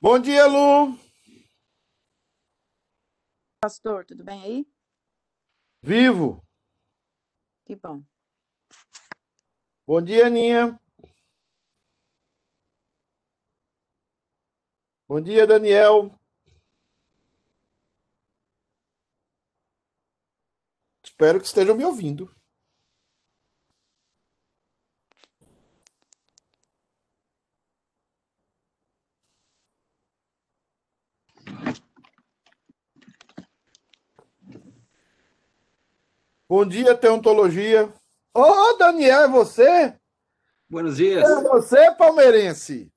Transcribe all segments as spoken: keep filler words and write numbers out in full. Bom dia, Lu. Pastor, tudo bem aí? Vivo. Que bom. Bom dia, Aninha. Bom dia, Daniel. Espero que estejam me ouvindo. Bom dia, Teontologia. Ô, oh, Daniel, é você? Buenos dias. É você, palmeirense?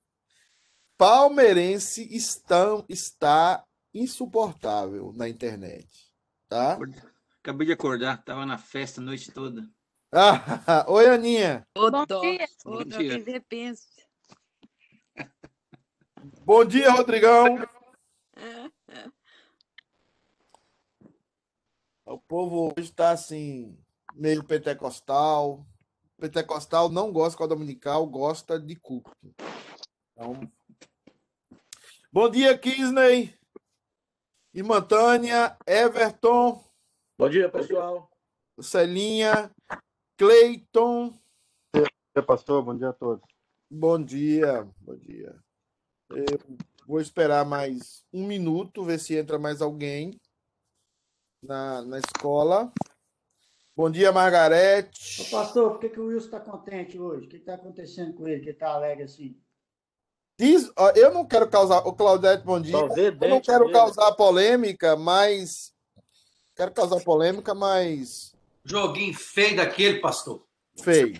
Palmeirense está, está insuportável na internet, tá? Acabei de acordar, estava na festa a noite toda. Ah, oi, Aninha. Ô, bom dia. Bom dia. Bom dia, Rodrigão. O povo hoje está assim, meio pentecostal. Pentecostal não gosta com a dominical, gosta de culto. Então... Bom dia, Kisney, irmã Tânia, Everton. Bom dia, pessoal. Celinha, Cleiton. Bom dia, pastor. Bom dia a todos. Bom dia, bom dia. Eu vou esperar mais um minuto, ver se entra mais alguém. Na, na escola. Bom dia, Margarete. Ô, pastor, por que, que o Wilson está contente hoje? O que está acontecendo com ele? Que ele está alegre assim? Diz, eu não quero causar... O Claudete, bom dia. Eu não quero causar polêmica, mas... Quero causar polêmica, mas... Joguinho feio daquele, pastor. Feio.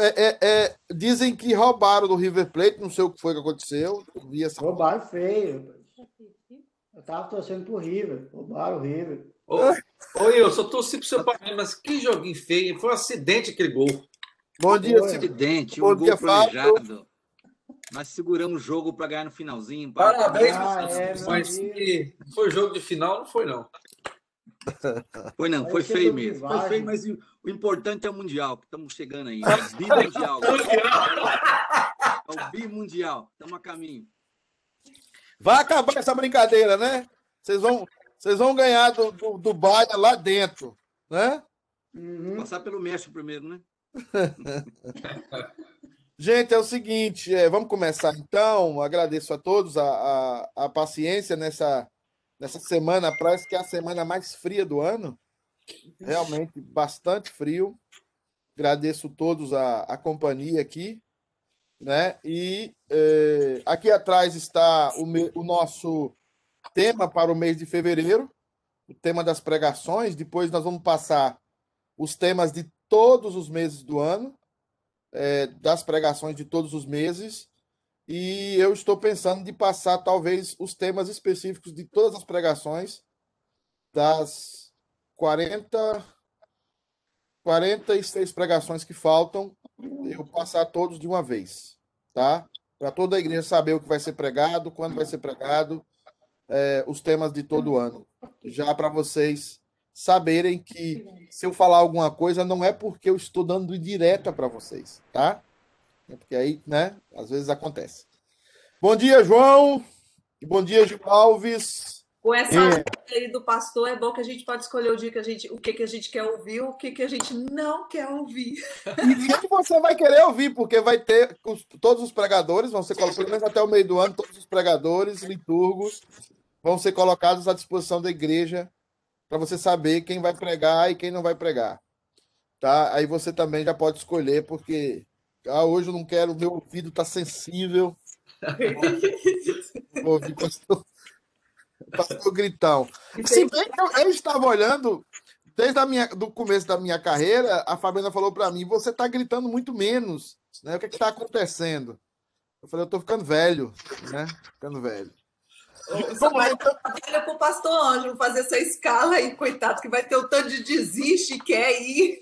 É, é, é... Dizem que roubaram do River Plate, não sei o que foi que aconteceu. Essa... Roubaram feio. Eu estava torcendo pro River. Roubaram o River. Oi, eu só torci pro seu pai, mas que joguinho feio. Foi um acidente aquele gol. Bom dia, Oi, acidente. Bom um dia, gol planejado. Nós seguramos o jogo para ganhar no finalzinho. Parabéns, ah, é, mas que foi jogo de final, não foi, não. Foi não, foi feio mesmo. Foi feio, mas o importante é o Mundial, que estamos chegando aí. É o Bimundial. É o Bimundial. Estamos a caminho. Vai acabar essa brincadeira, né? Vocês vão, vocês vão ganhar do, do, do Bahia lá dentro, né? Uhum. Passar pelo México primeiro, né? Gente, é o seguinte, é, vamos começar então. Agradeço a todos a, a, a paciência nessa, nessa semana. Parece que é a semana mais fria do ano. Realmente, bastante frio. Agradeço a todos a, a companhia aqui. Né? E eh, aqui atrás está o, me, o nosso tema para o mês de fevereiro, o tema das pregações. Depois nós vamos passar os temas de todos os meses do ano, eh, das pregações de todos os meses. E eu estou pensando de passar talvez os temas específicos de todas as pregações das quarenta, quarenta e seis pregações que faltam. Eu passar todos de uma vez, tá? Para toda a igreja saber o que vai ser pregado, quando vai ser pregado, é, os temas de todo ano. Já para vocês saberem que se eu falar alguma coisa, não é porque eu estou dando direta para vocês, tá? É porque aí, né, às vezes acontece. Bom dia, João. E bom dia, Gil Alves. Com essa ajuda aí do pastor, é bom que a gente pode escolher o dia que a gente, o que, que a gente quer ouvir, o que, que a gente não quer ouvir. E o que você vai querer ouvir, porque vai ter os, todos os pregadores, vão ser colocados, pelo menos até o meio do ano, todos os pregadores, liturgos, vão ser colocados à disposição da igreja para você saber quem vai pregar e quem não vai pregar. Tá? Aí você também já pode escolher, porque ah, hoje eu não quero, meu ouvido está sensível. Vou ouvir pastor. Pastor Gritão. Se bem que eu, eu estava olhando, desde a minha, do começo da minha carreira, a Fabiana falou para mim, você está gritando muito menos, né? O que é que está acontecendo? Eu falei, eu estou ficando velho, né? Ficando velho. Você vai então... com o pastor Ângelo fazer essa escala aí, coitado, que vai ter um tanto de desiste, quer ir.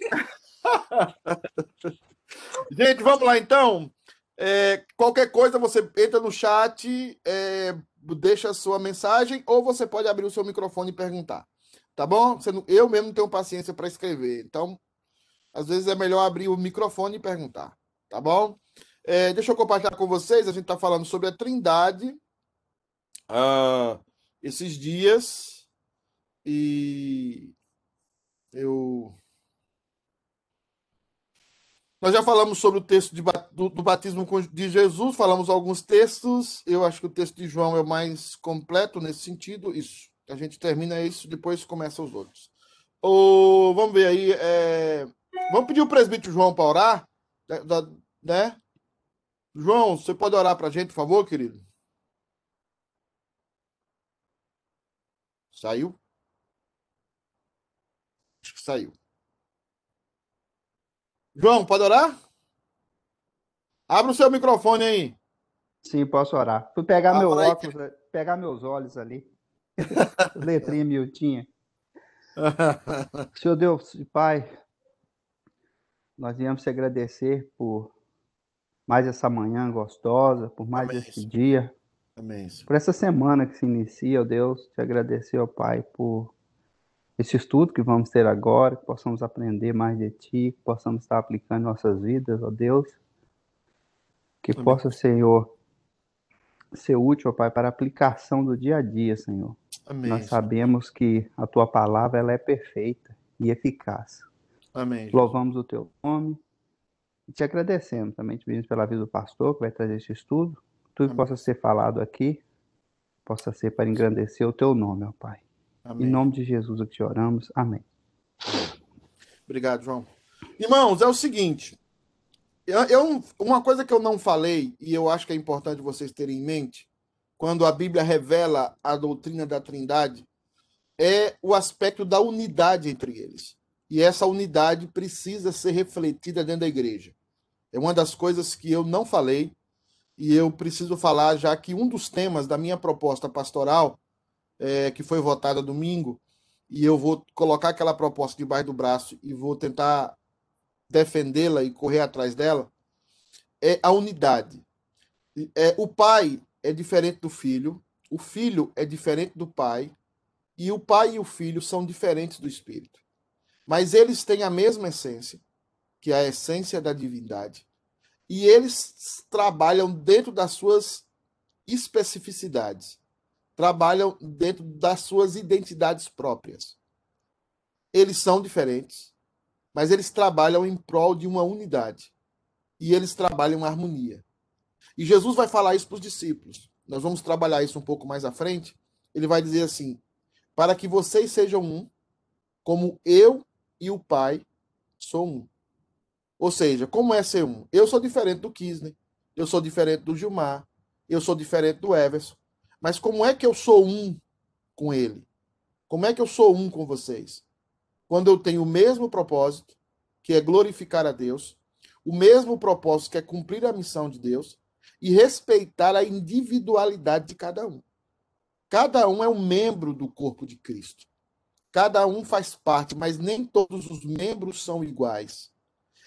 Gente, vamos lá então. É, qualquer coisa, você entra no chat, é, deixa a sua mensagem, ou você pode abrir o seu microfone e perguntar, tá bom? Você não, eu mesmo não tenho paciência para escrever, então, às vezes é melhor abrir o microfone e perguntar, tá bom? É, deixa eu compartilhar com vocês, a gente está falando sobre a Trindade, ah, esses dias e eu... Nós já falamos sobre o texto de, do, do batismo de Jesus, falamos alguns textos. Eu acho que o texto de João é o mais completo nesse sentido. Isso. A gente termina isso, depois começa os outros. Ou, vamos ver aí. É, vamos pedir o presbítero João para orar? Né? João, você pode orar para a gente, por favor, querido? Saiu? Acho que saiu. João, pode orar? Abra o seu microfone aí. Sim, posso orar. Fui pegar ah, meu óculos, aí, pegar meus olhos ali. Letrinha miudinha. Senhor Deus e Pai, nós viemos te agradecer por mais essa manhã gostosa, por mais Amém, esse Senhor. Dia. Amém, Senhor. Por essa semana que se inicia, ó Deus, te agradecer, ó Pai, por esse estudo que vamos ter agora, que possamos aprender mais de Ti, que possamos estar aplicando nossas vidas, ó Deus. Que Amém. Possa, Senhor, ser útil, ó Pai, para a aplicação do dia a dia, Senhor. Amém. Nós sabemos que a Tua palavra ela é perfeita e eficaz. Amém. Louvamos o Teu nome e Te agradecemos. Também te pedimos pela vida do pastor que vai trazer esse estudo. Tudo Amém. Que possa ser falado aqui, possa ser para engrandecer o Teu nome, ó Pai. Amém. Em nome de Jesus é que te oramos. Amém. Obrigado, João. Irmãos, é o seguinte. Eu, eu, uma coisa que eu não falei, e eu acho que é importante vocês terem em mente, quando a Bíblia revela a doutrina da Trindade, é o aspecto da unidade entre eles. E essa unidade precisa ser refletida dentro da igreja. É uma das coisas que eu não falei, e eu preciso falar, já que um dos temas da minha proposta pastoral É, que foi votada domingo, e eu vou colocar aquela proposta debaixo do braço e vou tentar defendê-la e correr atrás dela, é a unidade. É, o pai é diferente do filho, o filho é diferente do pai, e o pai e o filho são diferentes do espírito. Mas eles têm a mesma essência, que é a essência da divindade, e eles trabalham dentro das suas especificidades. Trabalham dentro das suas identidades próprias. Eles são diferentes, mas eles trabalham em prol de uma unidade. E eles trabalham em harmonia. E Jesus vai falar isso para os discípulos. Nós vamos trabalhar isso um pouco mais à frente. Ele vai dizer assim, para que vocês sejam um, como eu e o Pai sou um. Ou seja, como é ser um? Eu sou diferente do Kisner, eu sou diferente do Gilmar, eu sou diferente do Everson. Mas como é que eu sou um com ele? Como é que eu sou um com vocês? Quando eu tenho o mesmo propósito, que é glorificar a Deus, o mesmo propósito que é cumprir a missão de Deus e respeitar a individualidade de cada um. Cada um é um membro do corpo de Cristo. Cada um faz parte, mas nem todos os membros são iguais.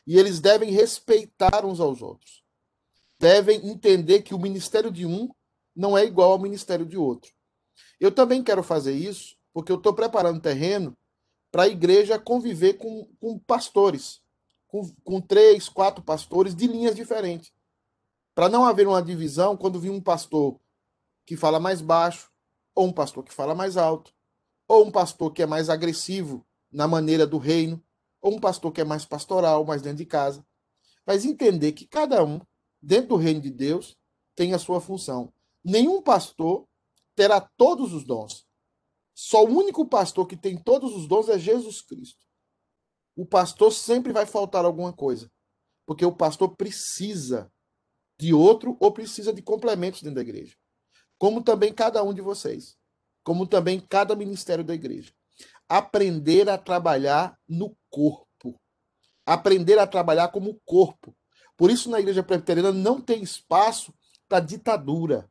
E eles devem respeitar uns aos outros. Devem entender que o ministério de um não é igual ao ministério de outro. Eu também quero fazer isso, porque eu estou preparando terreno para a igreja conviver com, com pastores, com, com três, quatro pastores de linhas diferentes, para não haver uma divisão quando vir um pastor que fala mais baixo, ou um pastor que fala mais alto, ou um pastor que é mais agressivo na maneira do reino, ou um pastor que é mais pastoral, mais dentro de casa. Mas entender que cada um, dentro do reino de Deus, tem a sua função. Nenhum pastor terá todos os dons. Só o único pastor que tem todos os dons é Jesus Cristo. O pastor sempre vai faltar alguma coisa, porque o pastor precisa de outro ou precisa de complementos dentro da igreja. Como também cada um de vocês, como também cada ministério da igreja. Aprender a trabalhar no corpo. Aprender a trabalhar como corpo. Por isso na igreja presbiteriana não tem espaço para ditadura.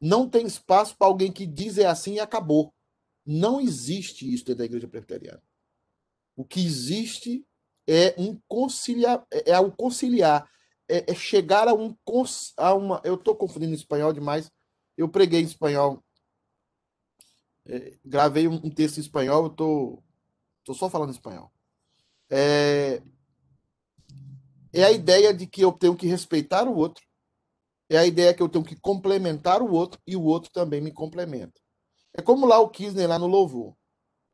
Não tem espaço para alguém que diz é assim e acabou. Não existe isso dentro da igreja presbiteriana. O que existe é um conciliar, é, é o conciliar, é, é chegar a um a uma. Eu estou confundindo espanhol demais. Eu preguei em espanhol, é, gravei um, um texto em espanhol. Eu tô, tô só falando espanhol. É, é a ideia de que eu tenho que respeitar o outro. É a ideia que eu tenho que complementar o outro e o outro também me complementa. É como lá o Kisner, lá no louvor.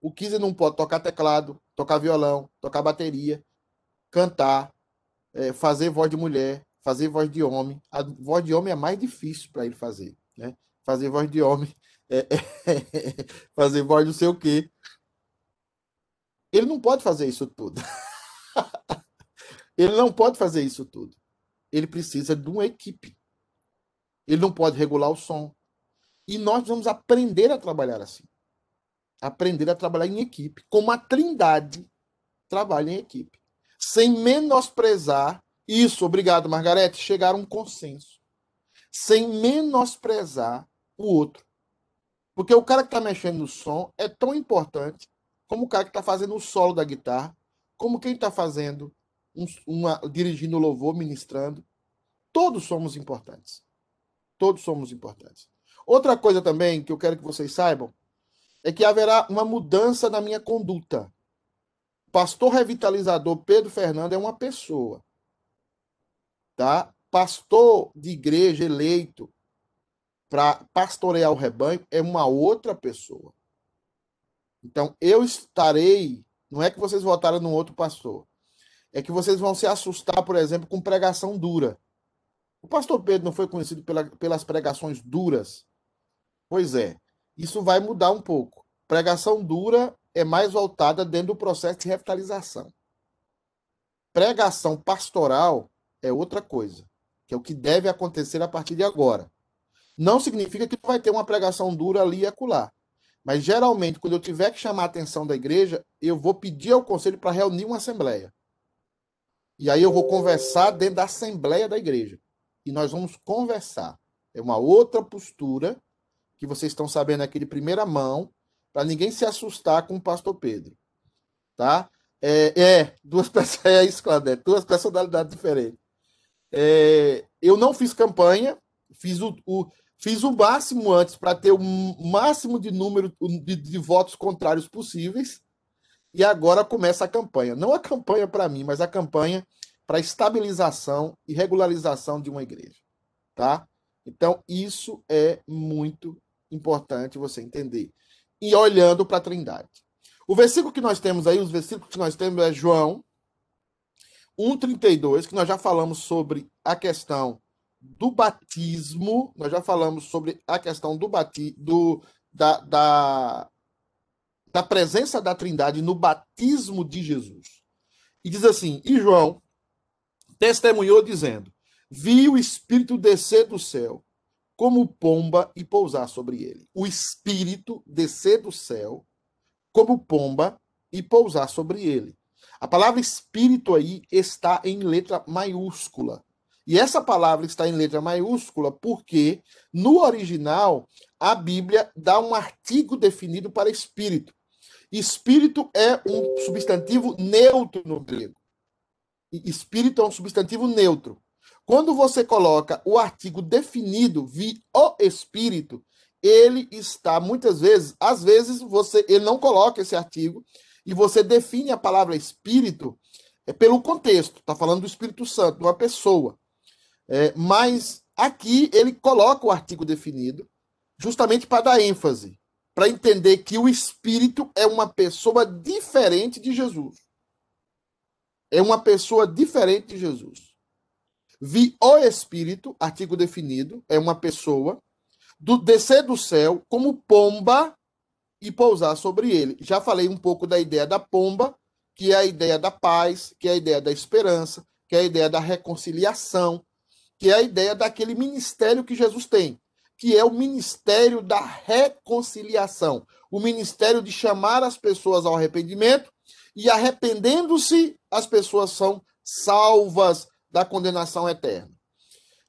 O Kisner não pode tocar teclado, tocar violão, tocar bateria, cantar, é, fazer voz de mulher, fazer voz de homem. A voz de homem é mais difícil para ele fazer, né? Fazer voz de homem, é, é, fazer voz não sei o quê. Ele não pode fazer isso tudo. Ele não pode fazer isso tudo. Ele precisa de uma equipe. Ele não pode regular o som. E nós vamos aprender a trabalhar assim. Aprender a trabalhar em equipe. Como a Trindade trabalha em equipe. Sem menosprezar isso. Obrigado, Margarete. Chegar a um consenso. Sem menosprezar o outro. Porque o cara que está mexendo no som é tão importante como o cara que está fazendo o solo da guitarra, como quem está fazendo, um, uma, dirigindo o louvor, ministrando. Todos somos importantes. Todos somos importantes. Outra coisa também que eu quero que vocês saibam é que haverá uma mudança na minha conduta. O pastor revitalizador Pedro Fernando é uma pessoa. Tá? Pastor de igreja eleito para pastorear o rebanho é uma outra pessoa. Então, eu estarei... Não é que vocês votaram num outro pastor. É que vocês vão se assustar, por exemplo, com pregação dura. O pastor Pedro não foi conhecido pela, pelas pregações duras? Pois é, isso vai mudar um pouco. Pregação dura é mais voltada dentro do processo de revitalização. Pregação pastoral é outra coisa, que é o que deve acontecer a partir de agora. Não significa que tu vai ter uma pregação dura ali e acolá. Mas, geralmente, quando eu tiver que chamar a atenção da igreja, eu vou pedir ao conselho para reunir uma assembleia. E aí eu vou conversar dentro da assembleia da igreja. E nós vamos conversar. É uma outra postura que vocês estão sabendo aqui de primeira mão, para ninguém se assustar com o pastor Pedro. Tá? É, é, duas, é isso, Claudete, duas personalidades diferentes. É, eu não fiz campanha, fiz o, o, fiz o máximo antes para ter o máximo de número de, de votos contrários possíveis, e agora começa a campanha. Não a campanha para mim, mas a campanha para estabilização e regularização de uma igreja, tá? Então, isso é muito importante você entender. E olhando para a Trindade. O versículo que nós temos aí, os versículos que nós temos é João um, trinta e dois, que nós já falamos sobre a questão do batismo, nós já falamos sobre a questão do batismo, do, da, da, da presença da Trindade no batismo de Jesus. E diz assim, e João testemunhou dizendo, vi o Espírito descer do céu, como pomba, e pousar sobre ele. O Espírito descer do céu, como pomba, e pousar sobre ele. A palavra Espírito aí está em letra maiúscula. E essa palavra está em letra maiúscula porque, no original, a Bíblia dá um artigo definido para Espírito. Espírito é um substantivo neutro no grego. Espírito é um substantivo neutro. Quando você coloca o artigo definido, vi o Espírito, ele está, muitas vezes, às vezes, você, ele não coloca esse artigo e você define a palavra Espírito pelo contexto. Está falando do Espírito Santo, de uma pessoa. É, mas aqui ele coloca o artigo definido justamente para dar ênfase, para entender que o Espírito é uma pessoa diferente de Jesus. É uma pessoa diferente de Jesus. Vi o Espírito, artigo definido, é uma pessoa, do descer do céu como pomba e pousar sobre ele. Já falei um pouco da ideia da pomba, que é a ideia da paz, que é a ideia da esperança, que é a ideia da reconciliação, que é a ideia daquele ministério que Jesus tem, que é o ministério da reconciliação, o ministério de chamar as pessoas ao arrependimento, e arrependendo-se, as pessoas são salvas da condenação eterna.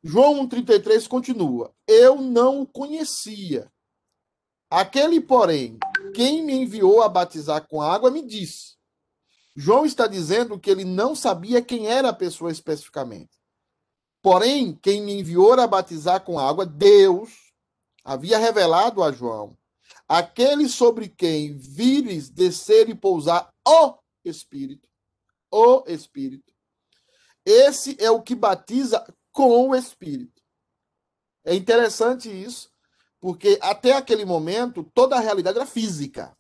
João um, trinta e três continua. Eu não o conhecia. Aquele, porém, quem me enviou a batizar com água, me disse. João está dizendo que ele não sabia quem era a pessoa especificamente. Porém, quem me enviou a batizar com água, Deus, havia revelado a João. Aquele sobre quem vires descer e pousar o Espírito, o Espírito. Esse é o que batiza com o Espírito. É interessante isso, porque até aquele momento toda a realidade era física.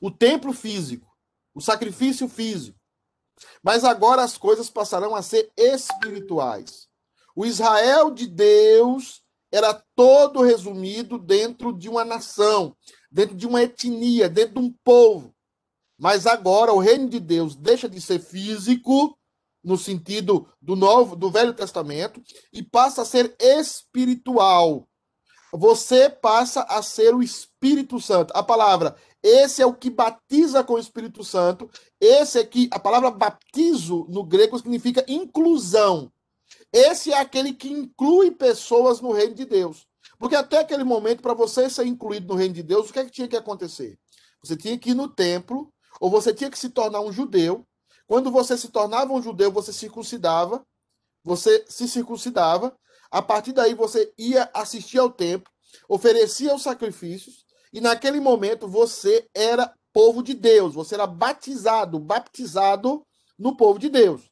O templo físico, o sacrifício físico. Mas agora as coisas passarão a ser espirituais. O Israel de Deus era todo resumido dentro de uma nação, dentro de uma etnia, dentro de um povo. Mas agora o reino de Deus deixa de ser físico, no sentido do novo, do Velho Testamento, e passa a ser espiritual. Você passa a ser o Espírito Santo. A palavra, esse é o que batiza com o Espírito Santo. Esse aqui, a palavra batizo no grego significa inclusão. Esse é aquele que inclui pessoas no reino de Deus. Porque até aquele momento, para você ser incluído no reino de Deus, o que é que tinha que acontecer? Você tinha que ir no templo, ou você tinha que se tornar um judeu. Quando você se tornava um judeu, você circuncidava, você se circuncidava. A partir daí, você ia assistir ao templo, oferecia os sacrifícios, e naquele momento você era povo de Deus, você era batizado, baptizado no povo de Deus.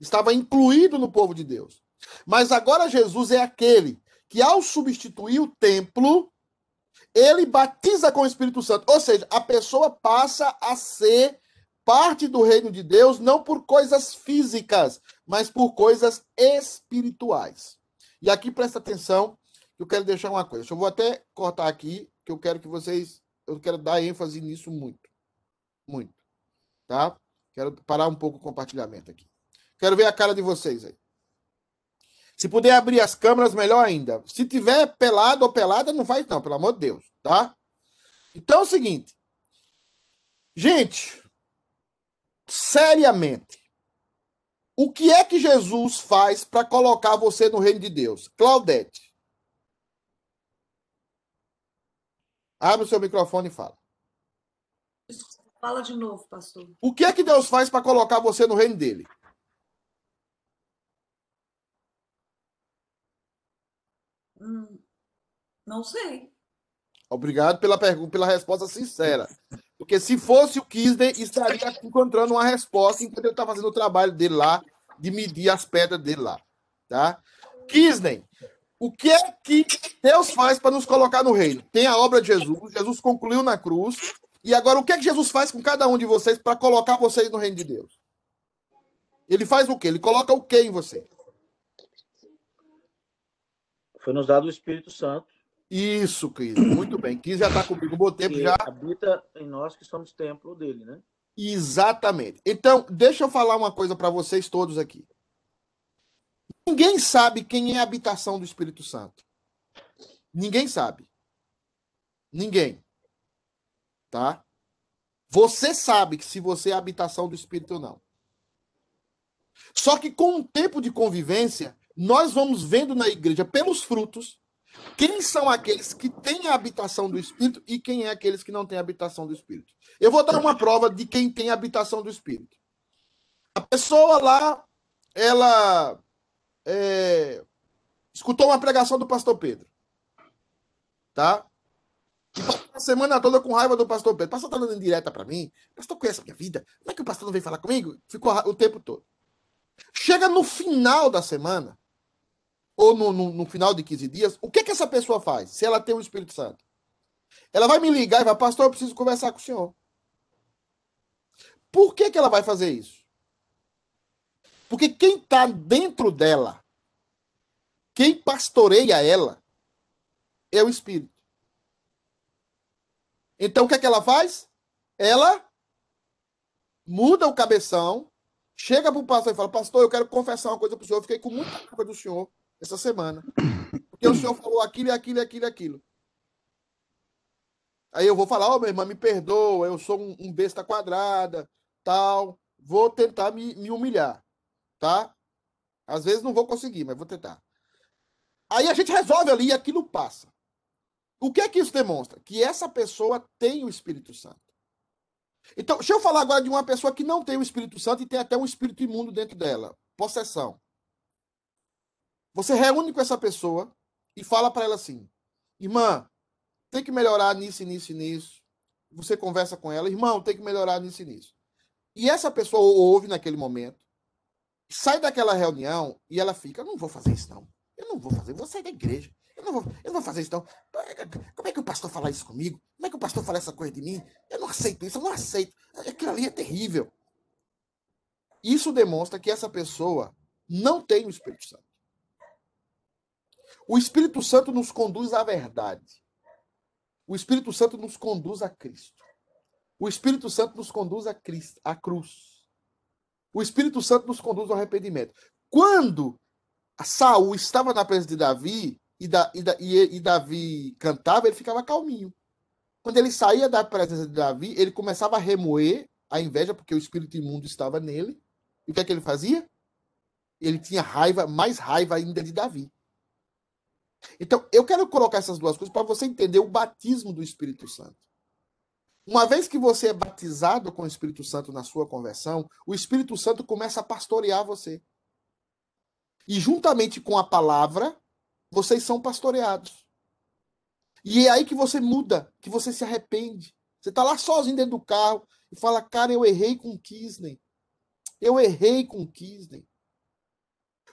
Estava incluído no povo de Deus. Mas agora Jesus é aquele que, ao substituir o templo, ele batiza com o Espírito Santo. Ou seja, a pessoa passa a ser parte do reino de Deus, não por coisas físicas, mas por coisas espirituais. E aqui presta atenção, que eu quero deixar uma coisa. Eu vou até cortar aqui, que eu quero que vocês... Eu quero dar ênfase nisso muito. Muito. Tá? Quero parar um pouco o compartilhamento aqui. Quero ver a cara de vocês aí. Se puder abrir as câmeras, melhor ainda. Se tiver pelado ou pelada, não faz não, pelo amor de Deus, tá? Então é o seguinte. Gente... Seriamente, o que é que Jesus faz para colocar você no reino de Deus? Claudete. Abre o seu microfone e fala. Fala de novo, pastor. O que é que Deus faz para colocar você no reino dele? Hum, não sei. Obrigado pela, pergunta, pela resposta sincera. Porque se fosse o Kisner, estaria encontrando uma resposta enquanto ele está fazendo o trabalho dele lá, de medir as pedras dele lá. Tá? Kisner, o que é que Deus faz para nos colocar no reino? Tem a obra de Jesus, Jesus concluiu na cruz, e agora o que é que Jesus faz com cada um de vocês para colocar vocês no reino de Deus? Ele faz o quê? Ele coloca o quê em você? Foi nos dado o Espírito Santo. Isso, Cris. Muito bem. Cris já está comigo um bom tempo. Ele já habita em nós que somos templo dele, né? Exatamente. Então, deixa eu falar uma coisa para vocês todos aqui. Ninguém sabe quem é a habitação do Espírito Santo. Ninguém sabe. Ninguém. Tá? Você sabe que se você é a habitação do Espírito ou não. Só que com o tempo de convivência, nós vamos vendo na igreja pelos frutos quem são aqueles que têm a habitação do Espírito e quem é aqueles que não têm a habitação do Espírito. Eu vou dar uma prova de quem tem a habitação do Espírito. A pessoa lá, ela é, escutou uma pregação do pastor Pedro. Tá? E passou a semana toda com raiva do pastor Pedro. O pastor tá dando indireta para mim. O pastor conhece a minha vida. Como é que o pastor não veio falar comigo? Ficou o tempo todo. Chega no final da semana, ou no, no, no final de quinze dias, o que, que essa pessoa faz, se ela tem o Espírito Santo? Ela vai me ligar e vai, pastor, eu preciso conversar com o senhor. Por que, que ela vai fazer isso? Porque quem está dentro dela, quem pastoreia ela, é o Espírito. Então, o que é que ela faz? Ela muda o cabeção, chega para o pastor e fala, pastor, eu quero confessar uma coisa para o senhor, eu fiquei com muita culpa do senhor essa semana, porque o senhor falou aquilo, aquilo, aquilo, aquilo. Aí eu vou falar, ó, oh, minha irmã, me perdoa, eu sou um, um besta quadrada, tal, vou tentar me, me humilhar, tá? Às vezes não vou conseguir, mas vou tentar. Aí a gente resolve ali e aquilo passa. O que é que isso demonstra? Que essa pessoa tem o Espírito Santo. Então, deixa eu falar agora de uma pessoa que não tem o Espírito Santo e tem até um espírito imundo dentro dela, possessão. Você reúne com essa pessoa e fala para ela assim, irmã, tem que melhorar nisso, nisso, nisso. Você conversa com ela, irmão, tem que melhorar nisso, nisso. E essa pessoa ouve naquele momento, sai daquela reunião e ela fica, não vou fazer isso não. Eu não vou fazer, eu vou sair da igreja. Eu não vou, eu não vou fazer isso, não. Como é que o pastor fala isso comigo? Como é que o pastor fala essa coisa de mim? Eu não aceito isso, eu não aceito. Aquilo ali é terrível. Isso demonstra que essa pessoa não tem o Espírito Santo. O Espírito Santo nos conduz à verdade. O Espírito Santo nos conduz a Cristo. O Espírito Santo nos conduz a Cristo, à cruz. O Espírito Santo nos conduz ao arrependimento. Quando Saul estava na presença de Davi e, da, e, da, e, e Davi cantava, ele ficava calminho. Quando ele saía da presença de Davi, ele começava a remoer a inveja, porque o espírito imundo estava nele. E o que é que ele fazia? Ele tinha raiva, mais raiva ainda de Davi. Então, eu quero colocar essas duas coisas para você entender o batismo do Espírito Santo. Uma vez que você é batizado com o Espírito Santo na sua conversão, o Espírito Santo começa a pastorear você. E juntamente com a palavra, vocês são pastoreados. E é aí que você muda, que você se arrepende. Você está lá sozinho dentro do carro e fala, cara, eu errei com o Kisney. Eu errei com o Kisney.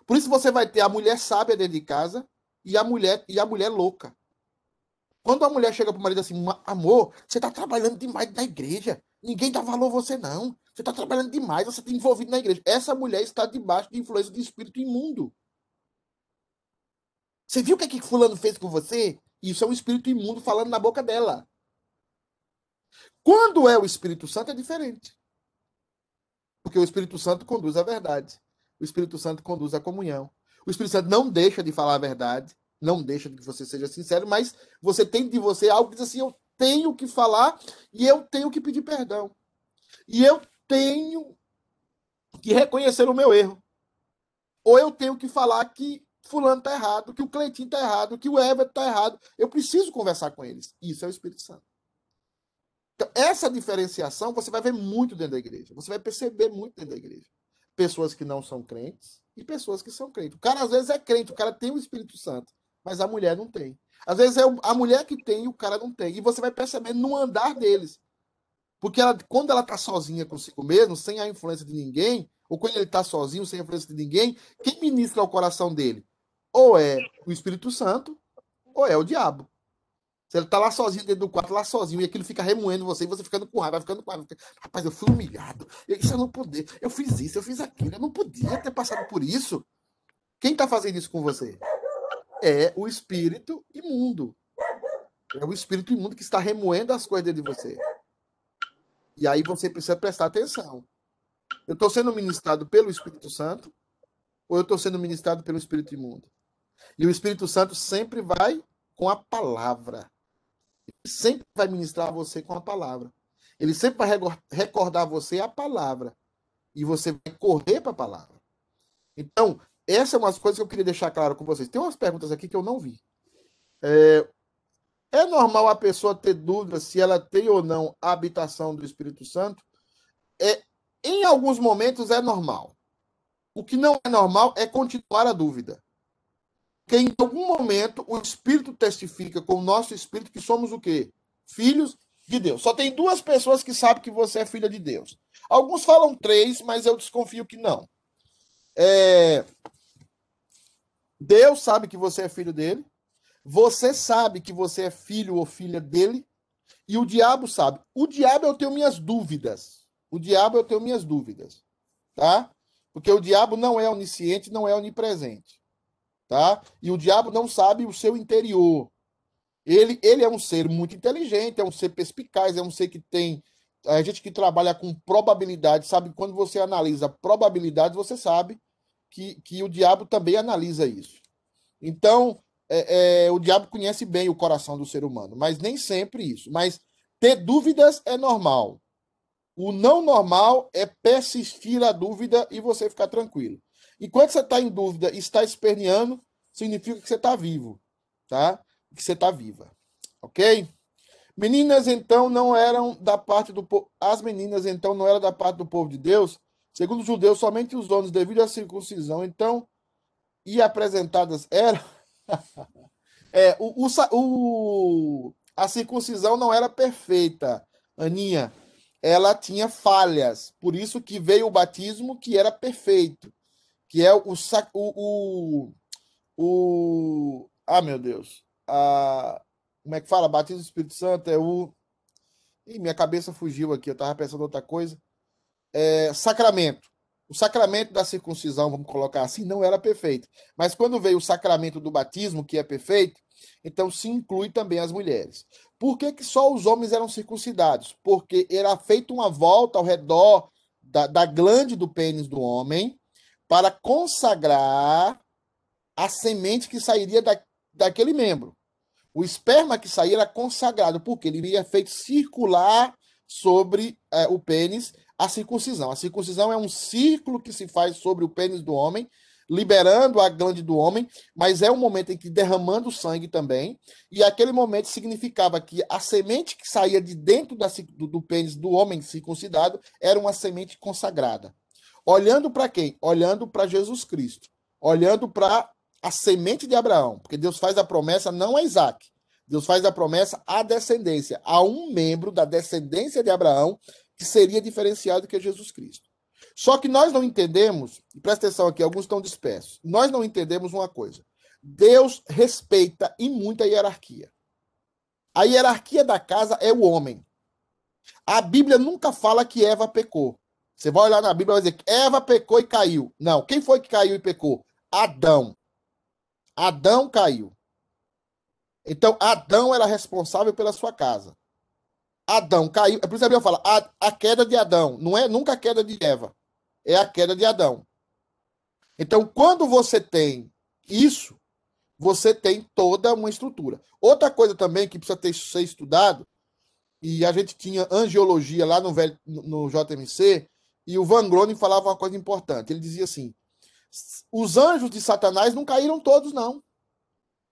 Por isso você vai ter a mulher sábia dentro de casa e a mulher, e a mulher louca. Quando a mulher chega para o marido assim, amor, você está trabalhando demais na igreja. Ninguém dá valor a você, não. Você está trabalhando demais, você está envolvido na igreja. Essa mulher está debaixo de influência de espírito imundo. Você viu o que é que fulano fez com você? Isso é um espírito imundo falando na boca dela. Quando é o Espírito Santo, é diferente. Porque o Espírito Santo conduz à verdade. O Espírito Santo conduz à comunhão. O Espírito Santo não deixa de falar a verdade. Não deixa de que você seja sincero, mas você tem de você algo que diz assim, eu tenho que falar e eu tenho que pedir perdão. E eu tenho que reconhecer o meu erro. Ou eu tenho que falar que fulano está errado, que o Cleitinho está errado, que o Everton está errado. Eu preciso conversar com eles. Isso é o Espírito Santo. Então, essa diferenciação você vai ver muito dentro da igreja. Você vai perceber muito dentro da igreja. Pessoas que não são crentes e pessoas que são crentes. O cara, às vezes, é crente. O cara tem o Espírito Santo, mas a mulher não tem. Às vezes, é a mulher que tem e o cara não tem. E você vai perceber no andar deles. Porque ela, quando ela está sozinha consigo mesmo, sem a influência de ninguém, ou quando ele está sozinho, sem a influência de ninguém, quem ministra o coração dele? Ou é o Espírito Santo, ou é o diabo. Se ele está lá sozinho dentro do quarto, lá sozinho, e aquilo fica remoendo você, e você ficando com raiva, vai ficando com raiva. Fica... Rapaz, eu fui humilhado. Isso eu não podia. Eu fiz isso, eu fiz aquilo. Eu não podia ter passado por isso. Quem está fazendo isso com você? É o espírito imundo. É o espírito imundo que está remoendo as coisas dentro de você. E aí você precisa prestar atenção. Eu estou sendo ministrado pelo Espírito Santo ou eu estou sendo ministrado pelo espírito imundo? E o Espírito Santo sempre vai com a palavra. Ele sempre vai ministrar você com a palavra. Ele sempre vai recordar você a palavra. E você vai correr para a palavra. Então, essa é uma das coisas que eu queria deixar claro com vocês. Tem umas perguntas aqui que eu não vi. É, é normal a pessoa ter dúvida se ela tem ou não a habitação do Espírito Santo? É, em alguns momentos é normal. O que não é normal é continuar a dúvida. Porque em algum momento o Espírito testifica com o nosso Espírito que somos o quê? Filhos de Deus. Só tem duas pessoas que sabem que você é filha de Deus. Alguns falam três, mas eu desconfio que não. É... Deus sabe que você é filho dele. Você sabe que você é filho ou filha dele. E o diabo sabe. O diabo eu tenho minhas dúvidas. O diabo eu tenho minhas dúvidas. Tá? Porque o diabo não é onisciente, não é onipresente. Tá? E o diabo não sabe o seu interior. Ele, ele é um ser muito inteligente, é um ser perspicaz, é um ser que tem... A gente que trabalha com probabilidade, sabe? Quando você analisa probabilidade, você sabe que, que o diabo também analisa isso. Então, é, é, o diabo conhece bem o coração do ser humano, mas nem sempre isso. Mas ter dúvidas é normal. O não normal é persistir a dúvida e você ficar tranquilo. Enquanto você está em dúvida e está esperneando, significa que você está vivo, tá? Que você está viva, ok? Meninas, então, não eram da parte do povo... As meninas, então, não eram da parte do povo de Deus? Segundo os judeus, somente os homens, devido à circuncisão, então, e apresentadas eram... é, o, o, o... A circuncisão não era perfeita, Aninha. Ela tinha falhas, por isso que veio o batismo que era perfeito. Que é o, o, o, o... Ah, meu Deus. A... Como é que fala? Batismo do Espírito Santo é o... Ih, minha cabeça fugiu aqui, eu estava pensando outra coisa. É... Sacramento. O sacramento da circuncisão, vamos colocar assim, não era perfeito. Mas quando veio o sacramento do batismo, que é perfeito, então se inclui também as mulheres. Por que que só os homens eram circuncidados? Porque era feita uma volta ao redor da, da glande do pênis do homem para consagrar a semente que sairia da, daquele membro. O esperma que saía era consagrado, porque ele iria feito circular sobre eh, o pênis. A circuncisão. A circuncisão é um círculo que se faz sobre o pênis do homem, liberando a glande do homem, mas é um momento em que derramando sangue também, e aquele momento significava que a semente que saía de dentro da, do, do pênis do homem circuncidado era uma semente consagrada. Olhando para quem? Olhando para Jesus Cristo. Olhando para a semente de Abraão, porque Deus faz a promessa não a Isaac. Deus faz a promessa à descendência, a um membro da descendência de Abraão, que seria diferenciado que é Jesus Cristo. Só que nós não entendemos, e presta atenção aqui, alguns estão dispersos, nós não entendemos uma coisa. Deus respeita e muito a hierarquia. A hierarquia da casa é o homem. A Bíblia nunca fala que Eva pecou. Você vai olhar na Bíblia e vai dizer que Eva pecou e caiu. Não, quem foi que caiu e pecou? Adão. Adão caiu. Então, Adão era responsável pela sua casa. Adão caiu, é por isso que a Bíblia fala, a, a queda de Adão, não é nunca a queda de Eva, é a queda de Adão. Então, quando você tem isso, você tem toda uma estrutura. Outra coisa também que precisa ter, ser estudado, e a gente tinha angiologia lá no, velho, no J M C, e o Van Groningen falava uma coisa importante, ele dizia assim, os anjos de Satanás não caíram todos, não.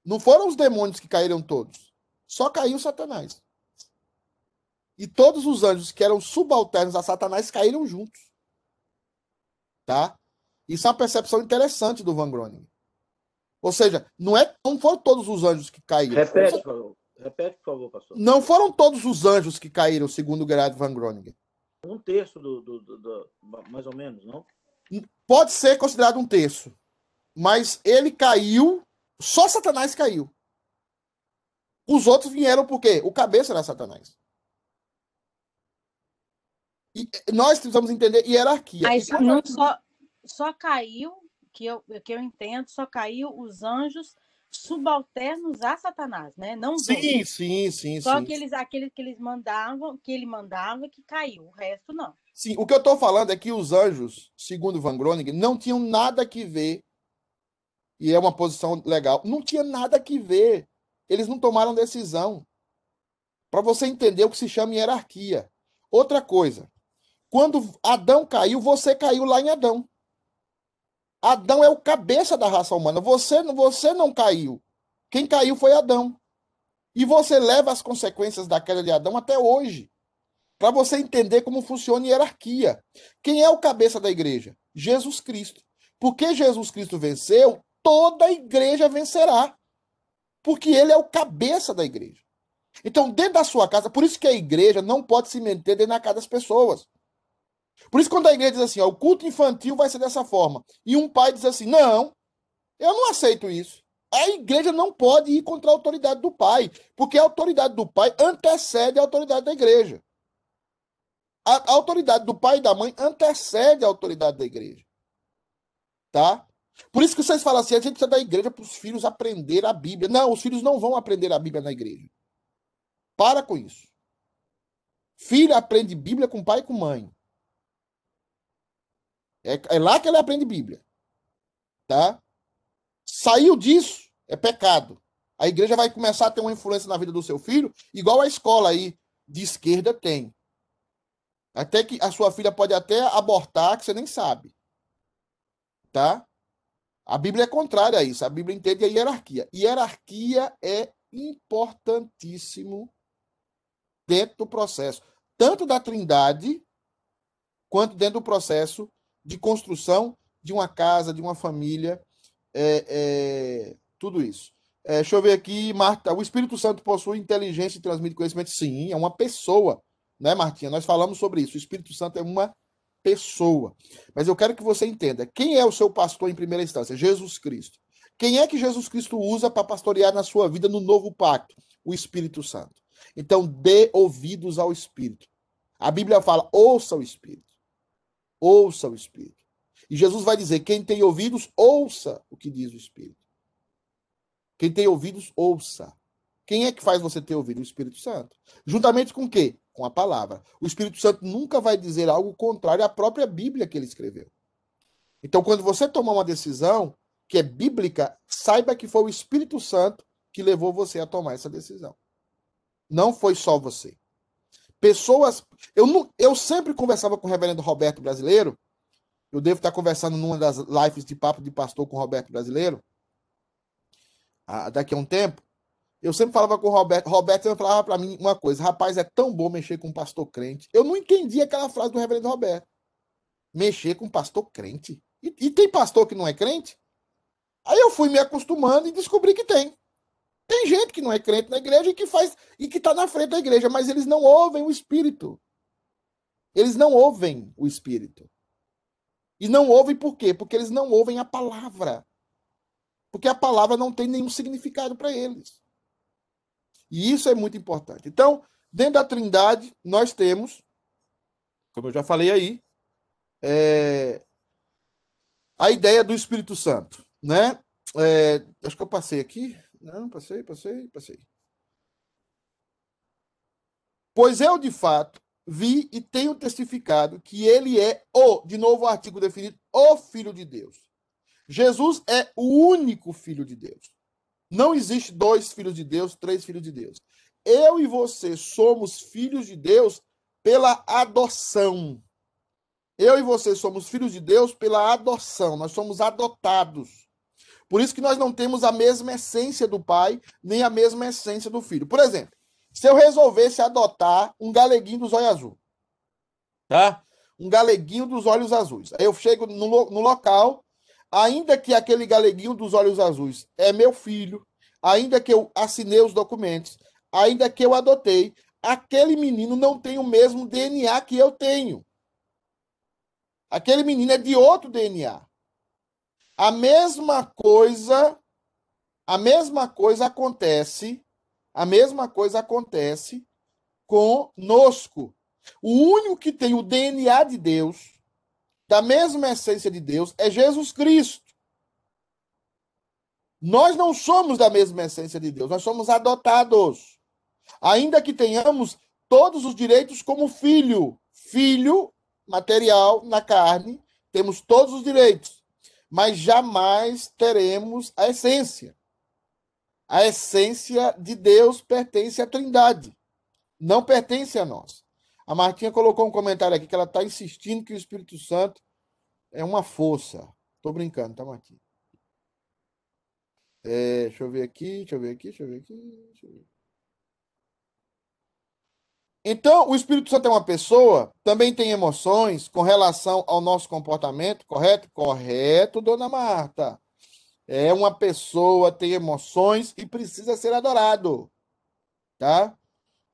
Não foram os demônios que caíram todos, só caiu Satanás. E todos os anjos que eram subalternos a Satanás caíram juntos. Tá? Isso é uma percepção interessante do Van Groningen. Ou seja, não, é, não foram todos os anjos que caíram. Repete, por favor. Repete, por favor, pastor. Não foram todos os anjos que caíram, segundo o Gerard Van Groningen. Um terço, do, do, do, do, mais ou menos, não? Pode ser considerado um terço. Mas ele caiu, só Satanás caiu. Os outros vieram por quê? O cabeça era Satanás. E nós precisamos entender hierarquia. Mas não só, só caiu, que eu, que eu entendo, só caiu os anjos subalternos a Satanás, né? Não sim, dois. sim, sim. Só sim. Que eles, aquele que eles mandavam, que ele mandava, que caiu, o resto não. Sim, o que eu estou falando é que os anjos, segundo Van Groningen, não tinham nada que ver, e é uma posição legal, não tinha nada que ver, eles não tomaram decisão. Para você entender o que se chama hierarquia. Outra coisa, quando Adão caiu, você caiu lá em Adão. Adão é o cabeça da raça humana. Você, você não caiu. Quem caiu foi Adão. E você leva as consequências da queda de Adão até hoje. Para você entender como funciona a hierarquia. Quem é o cabeça da igreja? Jesus Cristo. Porque Jesus Cristo venceu, toda a igreja vencerá. Porque ele é o cabeça da igreja. Então, dentro da sua casa, por isso que a igreja não pode se meter dentro da casa das pessoas. Por isso, quando a igreja diz assim, ó, o culto infantil vai ser dessa forma, e um pai diz assim, não, eu não aceito isso. A igreja não pode ir contra a autoridade do pai, porque a autoridade do pai antecede a autoridade da igreja. A, a autoridade do pai e da mãe antecede a autoridade da igreja. Tá? Por isso que vocês falam assim, a gente precisa da igreja para os filhos aprender a Bíblia. Não, os filhos não vão aprender a Bíblia na igreja. Para com isso. Filho aprende Bíblia com pai e com mãe. É, é lá que ele aprende Bíblia. Tá? Saiu disso, é pecado. A igreja vai começar a ter uma influência na vida do seu filho, igual a escola aí de esquerda tem. Até que a sua filha pode até abortar, que você nem sabe. Tá? A Bíblia é contrária a isso. A Bíblia entende a hierarquia. Hierarquia é importantíssimo dentro do processo, tanto da Trindade, quanto dentro do processo de construção de uma casa, de uma família, é, é, tudo isso. É, deixa eu ver aqui, Marta, o Espírito Santo possui inteligência e transmite conhecimento? Sim, é uma pessoa, né, Martinha? Nós falamos sobre isso, o Espírito Santo é uma pessoa. Mas eu quero que você entenda, quem é o seu pastor em primeira instância? Jesus Cristo. Quem é que Jesus Cristo usa para pastorear na sua vida no novo pacto? O Espírito Santo. Então, dê ouvidos ao Espírito. A Bíblia fala, ouça o Espírito. Ouça o Espírito. E Jesus vai dizer, quem tem ouvidos, ouça o que diz o Espírito. Quem tem ouvidos, ouça. Quem é que faz você ter ouvido? O Espírito Santo. Juntamente com o quê? Com a palavra. O Espírito Santo nunca vai dizer algo contrário à própria Bíblia que ele escreveu. Então, quando você tomar uma decisão que é bíblica, saiba que foi o Espírito Santo que levou você a tomar essa decisão. Não foi só você. Pessoas... Eu, não... eu sempre conversava com o reverendo Roberto Brasileiro. Eu devo estar conversando numa das lives de papo de pastor com o Roberto Brasileiro. Ah, daqui a um tempo. Eu sempre falava com o Roberto. Roberto sempre falava para mim uma coisa. Rapaz, é tão bom mexer com um pastor crente. Eu não entendi aquela frase do reverendo Roberto. Mexer com um pastor crente. E, e tem pastor que não é crente? Aí eu fui me acostumando e descobri que tem. Tem gente que não é crente na igreja e que faz e que está na frente da igreja, mas eles não ouvem o Espírito. Eles não ouvem o Espírito. E não ouvem por quê? Porque eles não ouvem a palavra. Porque a palavra não tem nenhum significado para eles. E isso é muito importante. Então, dentro da Trindade, nós temos, como eu já falei aí, é, a ideia do Espírito Santo, né? É, acho que eu passei aqui. Não, passei, passei, passei. Pois eu, de fato, vi e tenho testificado que ele é o, de novo o artigo definido, o Filho de Deus. Jesus é o único Filho de Deus. Não existe dois filhos de Deus, três filhos de Deus. Eu e você somos filhos de Deus pela adoção. Eu e você somos filhos de Deus pela adoção. Nós somos adotados. Por isso que nós não temos a mesma essência do Pai, nem a mesma essência do Filho. Por exemplo, se eu resolvesse adotar um galeguinho dos olhos azuis, tá? Um galeguinho dos olhos azuis. Aí eu chego no, no local... Ainda que aquele galeguinho dos olhos azuis é meu filho, ainda que eu assinei os documentos, ainda que eu adotei, aquele menino não tem o mesmo D N A que eu tenho. Aquele menino é de outro D N A. A mesma coisa, a mesma coisa acontece, a mesma coisa acontece conosco. O único que tem o D N A de Deus, da mesma essência de Deus, é Jesus Cristo. Nós não somos da mesma essência de Deus, nós somos adotados. Ainda que tenhamos todos os direitos como filho, filho material na carne, temos todos os direitos, mas jamais teremos a essência. A essência de Deus pertence à Trindade, não pertence a nós. A Martinha colocou um comentário aqui que ela está insistindo que o Espírito Santo é uma força. Estou brincando, tá, Martinha? É, deixa eu ver aqui, deixa eu ver aqui, deixa eu ver aqui. Deixa eu ver. Então, o Espírito Santo é uma pessoa, também tem emoções com relação ao nosso comportamento, correto? Correto, dona Marta. É uma pessoa, tem emoções e precisa ser adorado. Tá?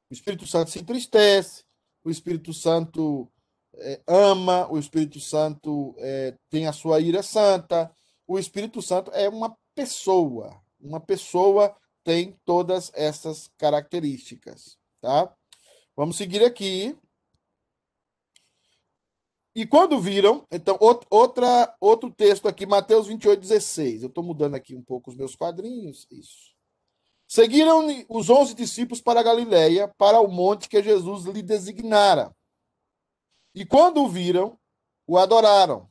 O Espírito Santo se entristece. O Espírito Santo é, ama, o Espírito Santo é, tem a sua ira santa. O Espírito Santo é uma pessoa. Uma pessoa tem todas essas características. Tá? Vamos seguir aqui. E quando viram... Então, outra, outro texto aqui, Mateus vinte e oito, dezesseis. Eu estou mudando aqui um pouco os meus quadrinhos. Isso. Seguiram os onze discípulos para a Galileia, para o monte que Jesus lhe designara. E quando o viram, o adoraram.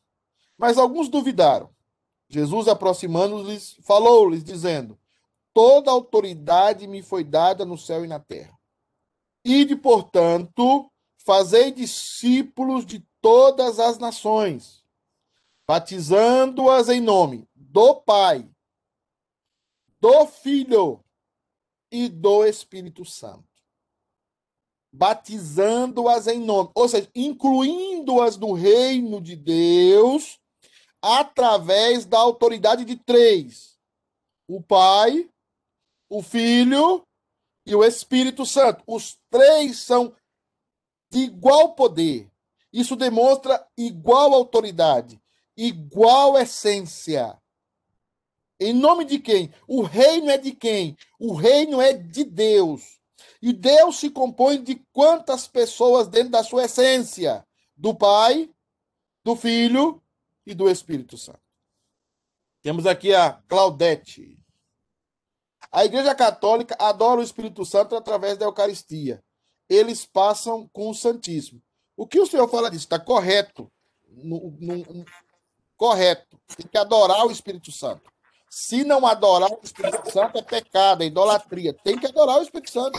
Mas alguns duvidaram. Jesus, aproximando-lhes, falou-lhes, dizendo, toda autoridade me foi dada no céu e na terra. Ide, portanto, fazei discípulos de todas as nações, batizando-as em nome do Pai, do Filho, e do Espírito Santo, batizando-as em nome, ou seja, incluindo-as no reino de Deus, através da autoridade de três, o Pai, o Filho e o Espírito Santo. Os três são de igual poder, isso demonstra igual autoridade, igual essência. Em nome de quem? O reino é de quem? O reino é de Deus. E Deus se compõe de quantas pessoas dentro da sua essência? Do Pai, do Filho e do Espírito Santo. Temos aqui a Claudete. A Igreja Católica adora o Espírito Santo através da Eucaristia. Eles passam com o Santíssimo. O que o Senhor fala disso? Está correto. No, no, no, correto. Tem que adorar o Espírito Santo. Se não adorar o Espírito Santo, é pecado, é idolatria. Tem que adorar o Espírito Santo.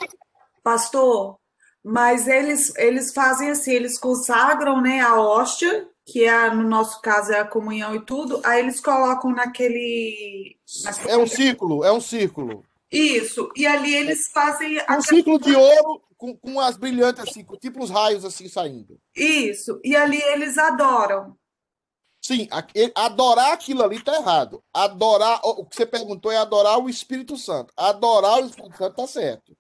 Pastor, mas eles, eles fazem assim, eles consagram, né, a hóstia, que é, no nosso caso é a comunhão e tudo, aí eles colocam naquele... naquele... É um círculo, é um círculo. Isso, e ali eles fazem... A... Um círculo de ouro com, com as brilhantes, assim, com tipo os raios assim saindo. Isso, e ali eles adoram. Sim, adorar aquilo ali está errado. Adorar, o que você perguntou é adorar o Espírito Santo. Adorar o Espírito Santo está certo.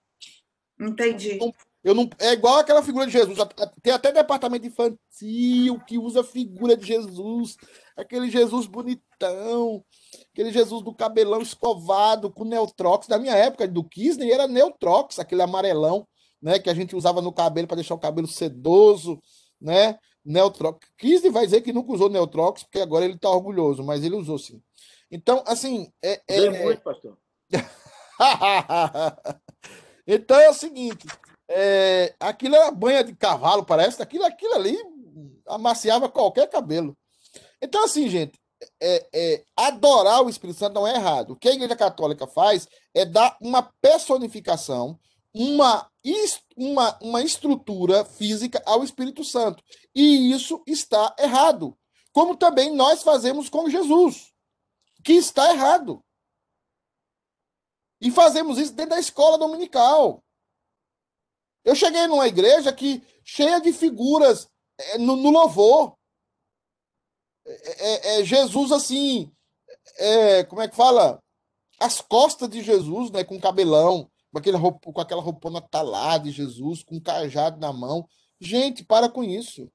Entendi. Eu não, é igual aquela figura de Jesus. Tem até departamento infantil que usa figura de Jesus. Aquele Jesus bonitão. Aquele Jesus do cabelão escovado, com neutrox. Da minha época, do Kisney, era neutrox, aquele amarelão, né, que a gente usava no cabelo para deixar o cabelo sedoso, né? Neutrox. Kisney vai dizer que nunca usou neutrox, porque agora ele está orgulhoso, mas ele usou sim. Então, assim... É, é, é... muito, pastor. Então é o seguinte, é... aquilo era banha de cavalo, parece, aquilo, aquilo ali amaciava qualquer cabelo. Então, assim, gente, é, é... adorar o Espírito Santo não é errado. O que a Igreja Católica faz é dar uma personificação, Uma, uma, uma estrutura física ao Espírito Santo. E isso está errado. Como também nós fazemos com Jesus, que está errado. E fazemos isso dentro da escola dominical. Eu cheguei numa igreja que, cheia de figuras é, no, no louvor. É, é, é Jesus assim, é, como é que fala? As costas de Jesus, né, com cabelão. Com, aquele roupa, com aquela roupona talada de Jesus, com um cajado na mão. Gente, para com isso.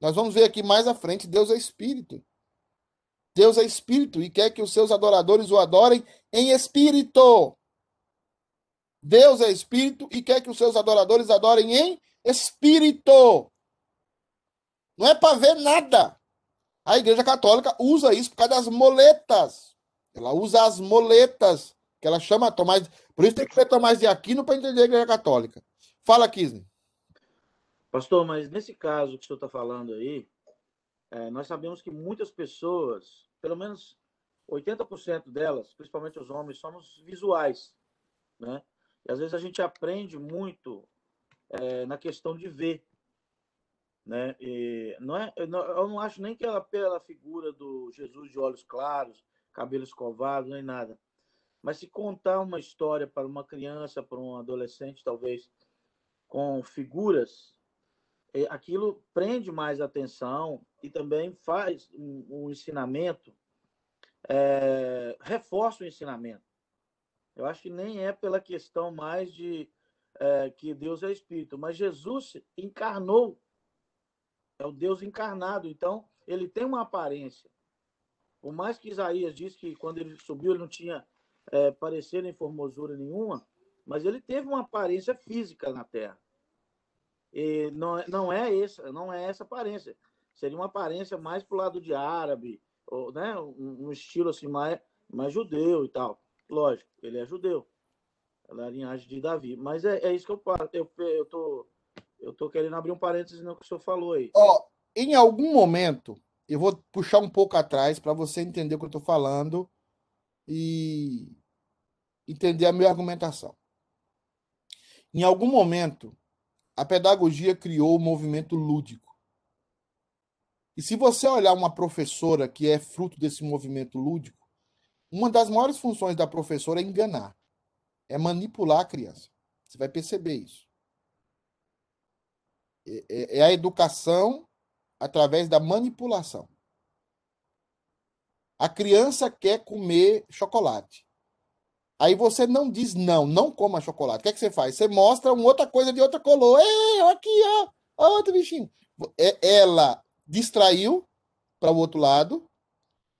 Nós vamos ver aqui mais à frente, Deus é Espírito. Deus é Espírito e quer que os seus adoradores o adorem em Espírito. Deus é Espírito e quer que os seus adoradores adorem em Espírito. Não é para ver nada. A Igreja Católica usa isso por causa das moletas. Ela usa as moletas, que ela chama Tomás... Por isso tem que ser Tomás de Aquino para entender a Igreja Católica. Fala, Kisney. Pastor, mas nesse caso que o senhor está falando aí, é, nós sabemos que muitas pessoas, pelo menos oitenta por cento delas, principalmente os homens, somos visuais, né? E às vezes a gente aprende muito é, na questão de ver, né? E não é, eu não acho nem que ela pela figura do Jesus de olhos claros, cabelo escovado, nem nada. Mas se contar uma história para uma criança, para um adolescente, talvez, com figuras, aquilo prende mais atenção e também faz um, um ensinamento, é, reforça o ensinamento. Eu acho que nem é pela questão mais de é, que Deus é Espírito, mas Jesus encarnou, é o Deus encarnado, então ele tem uma aparência. Por mais que Isaías disse que quando ele subiu ele não tinha... É, parecer em formosura nenhuma, mas ele teve uma aparência física na Terra. E não, não, é essa, não é essa aparência. Seria uma aparência mais para o lado de árabe, ou, né, um, um estilo assim mais, mais judeu e tal. Lógico, ele é judeu, da linhagem de Davi. Mas é, é isso que eu paro. Eu, eu, tô, eu tô querendo abrir um parênteses no que o senhor falou aí. Ó, em algum momento, eu vou puxar um pouco atrás para você entender o que eu estou falando e entender a minha argumentação. Em algum momento, a pedagogia criou o movimento lúdico. E se você olhar uma professora que é fruto desse movimento lúdico, uma das maiores funções da professora é enganar, é manipular a criança. Você vai perceber isso. É a educação através da manipulação. A criança quer comer chocolate. Aí você não diz não, não coma chocolate. O que é que você faz? Você mostra uma outra coisa de outra cor. Ei, olha aqui, ó, outro bichinho. Ela distraiu para o outro lado,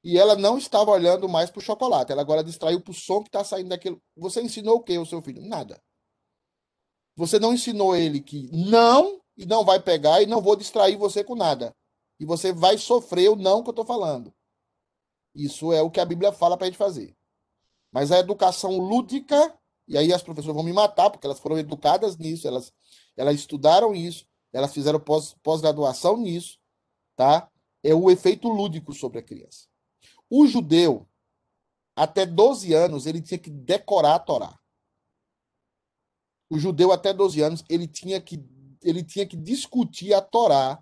e ela não estava olhando mais para o chocolate, ela agora distraiu para o som que está saindo daquele... Você ensinou o quê ao seu filho? Nada. Você não ensinou ele que não, e não vai pegar, e não vou distrair você com nada. E você vai sofrer o não que eu estou falando. Isso é o que a Bíblia fala para a gente fazer. Mas a educação lúdica, e aí as professoras vão me matar, porque elas foram educadas nisso, elas, elas estudaram isso, elas fizeram pós, pós-graduação nisso, tá? É o efeito lúdico sobre a criança. O judeu, até doze anos, ele tinha que decorar a Torá. O judeu, até doze anos, ele tinha que, ele tinha que discutir a Torá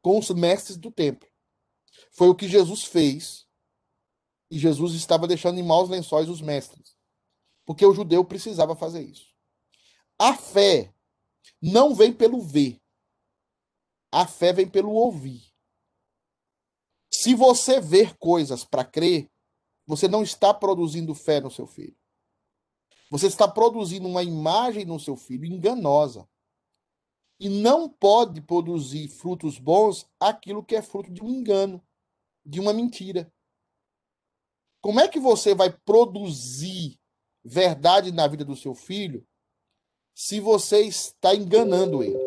com os mestres do templo. Foi o que Jesus fez, e Jesus estava deixando em maus lençóis os mestres, porque o judeu precisava fazer isso. A fé não vem pelo ver. A fé vem pelo ouvir. Se você ver coisas para crer, você não está produzindo fé no seu filho. Você está produzindo uma imagem no seu filho enganosa. E não pode produzir frutos bons aquilo que é fruto de um engano, de uma mentira. Como é que você vai produzir verdade na vida do seu filho se você está enganando ele?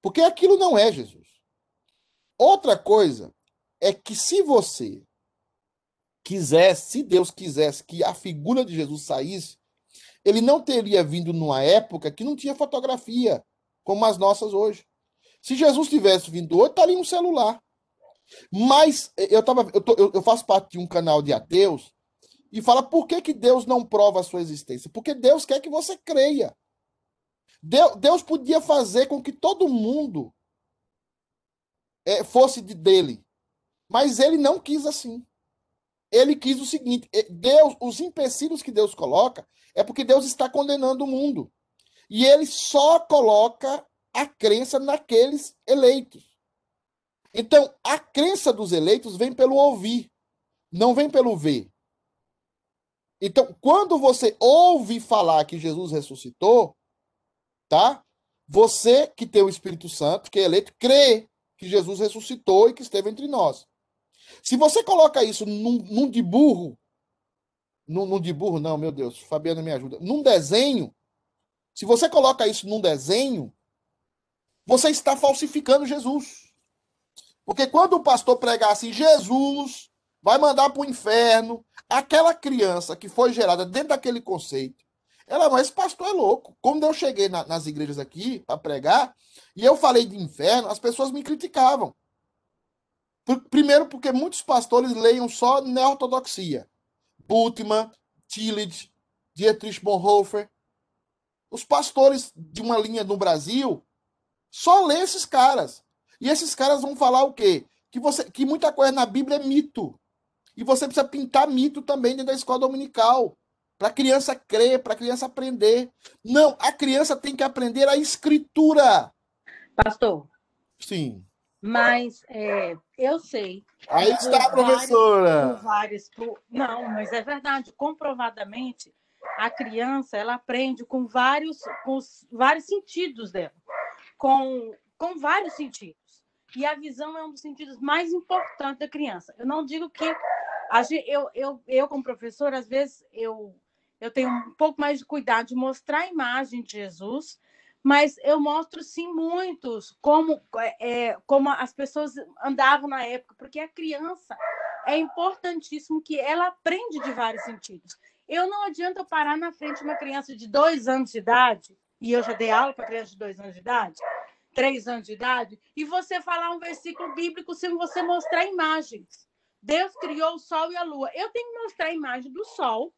Porque aquilo não é Jesus. Outra coisa é que se você quisesse, se Deus quisesse que a figura de Jesus saísse, ele não teria vindo numa época que não tinha fotografia como as nossas hoje. Se Jesus tivesse vindo hoje, estaria um celular. Mas eu, tava, eu, tô, eu, eu faço parte de um canal de ateus e fala por que, que Deus não prova a sua existência? Porque Deus quer que você creia. Deus, Deus podia fazer com que todo mundo é, fosse de, dele. Mas ele não quis assim. Ele quis o seguinte, Deus, os empecilhos que Deus coloca é porque Deus está condenando o mundo. E ele só coloca a crença naqueles eleitos. Então, a crença dos eleitos vem pelo ouvir, não vem pelo ver. Então, quando você ouve falar que Jesus ressuscitou, tá? Você que tem o Espírito Santo, que é eleito, crê que Jesus ressuscitou e que esteve entre nós. Se você coloca isso num, num de burro, num, num de burro não, meu Deus, Fabiana me ajuda, num desenho, se você coloca isso num desenho, você está falsificando Jesus. Porque quando o pastor pregar assim, Jesus vai mandar para o inferno, aquela criança que foi gerada dentro daquele conceito, ela, mas esse pastor é louco. Quando eu cheguei na, nas igrejas aqui para pregar, e eu falei de inferno, as pessoas me criticavam. Por, primeiro porque muitos pastores leiam só neo-ortodoxia. Bultmann, Tillich, Dietrich Bonhoeffer. Os pastores de uma linha no Brasil só lê esses caras. E esses caras vão falar o quê? Que, você, que muita coisa na Bíblia é mito. E você precisa pintar mito também dentro da escola dominical. Para a criança crer, para a criança aprender. Não, a criança tem que aprender a escritura. Pastor. Sim. Mas é, eu sei. Aí está, professora. Vários, vários, não, mas é verdade. Comprovadamente, a criança ela aprende com vários, com os, vários sentidos dela. Com, com vários sentidos. E a visão é um dos sentidos mais importantes da criança. Eu não digo que... Eu, eu, eu como professora, às vezes, eu, eu tenho um pouco mais de cuidado de mostrar a imagem de Jesus, mas eu mostro, sim, muitos, como, é, como as pessoas andavam na época, porque a criança é importantíssimo que ela aprende de vários sentidos. Eu não adianta eu parar na frente de uma criança de dois anos de idade, e eu já dei aula para criança de dois anos de idade, três anos de idade, e você falar um versículo bíblico sem você mostrar imagens. Deus criou o sol e a lua. Eu tenho que mostrar a imagem do sol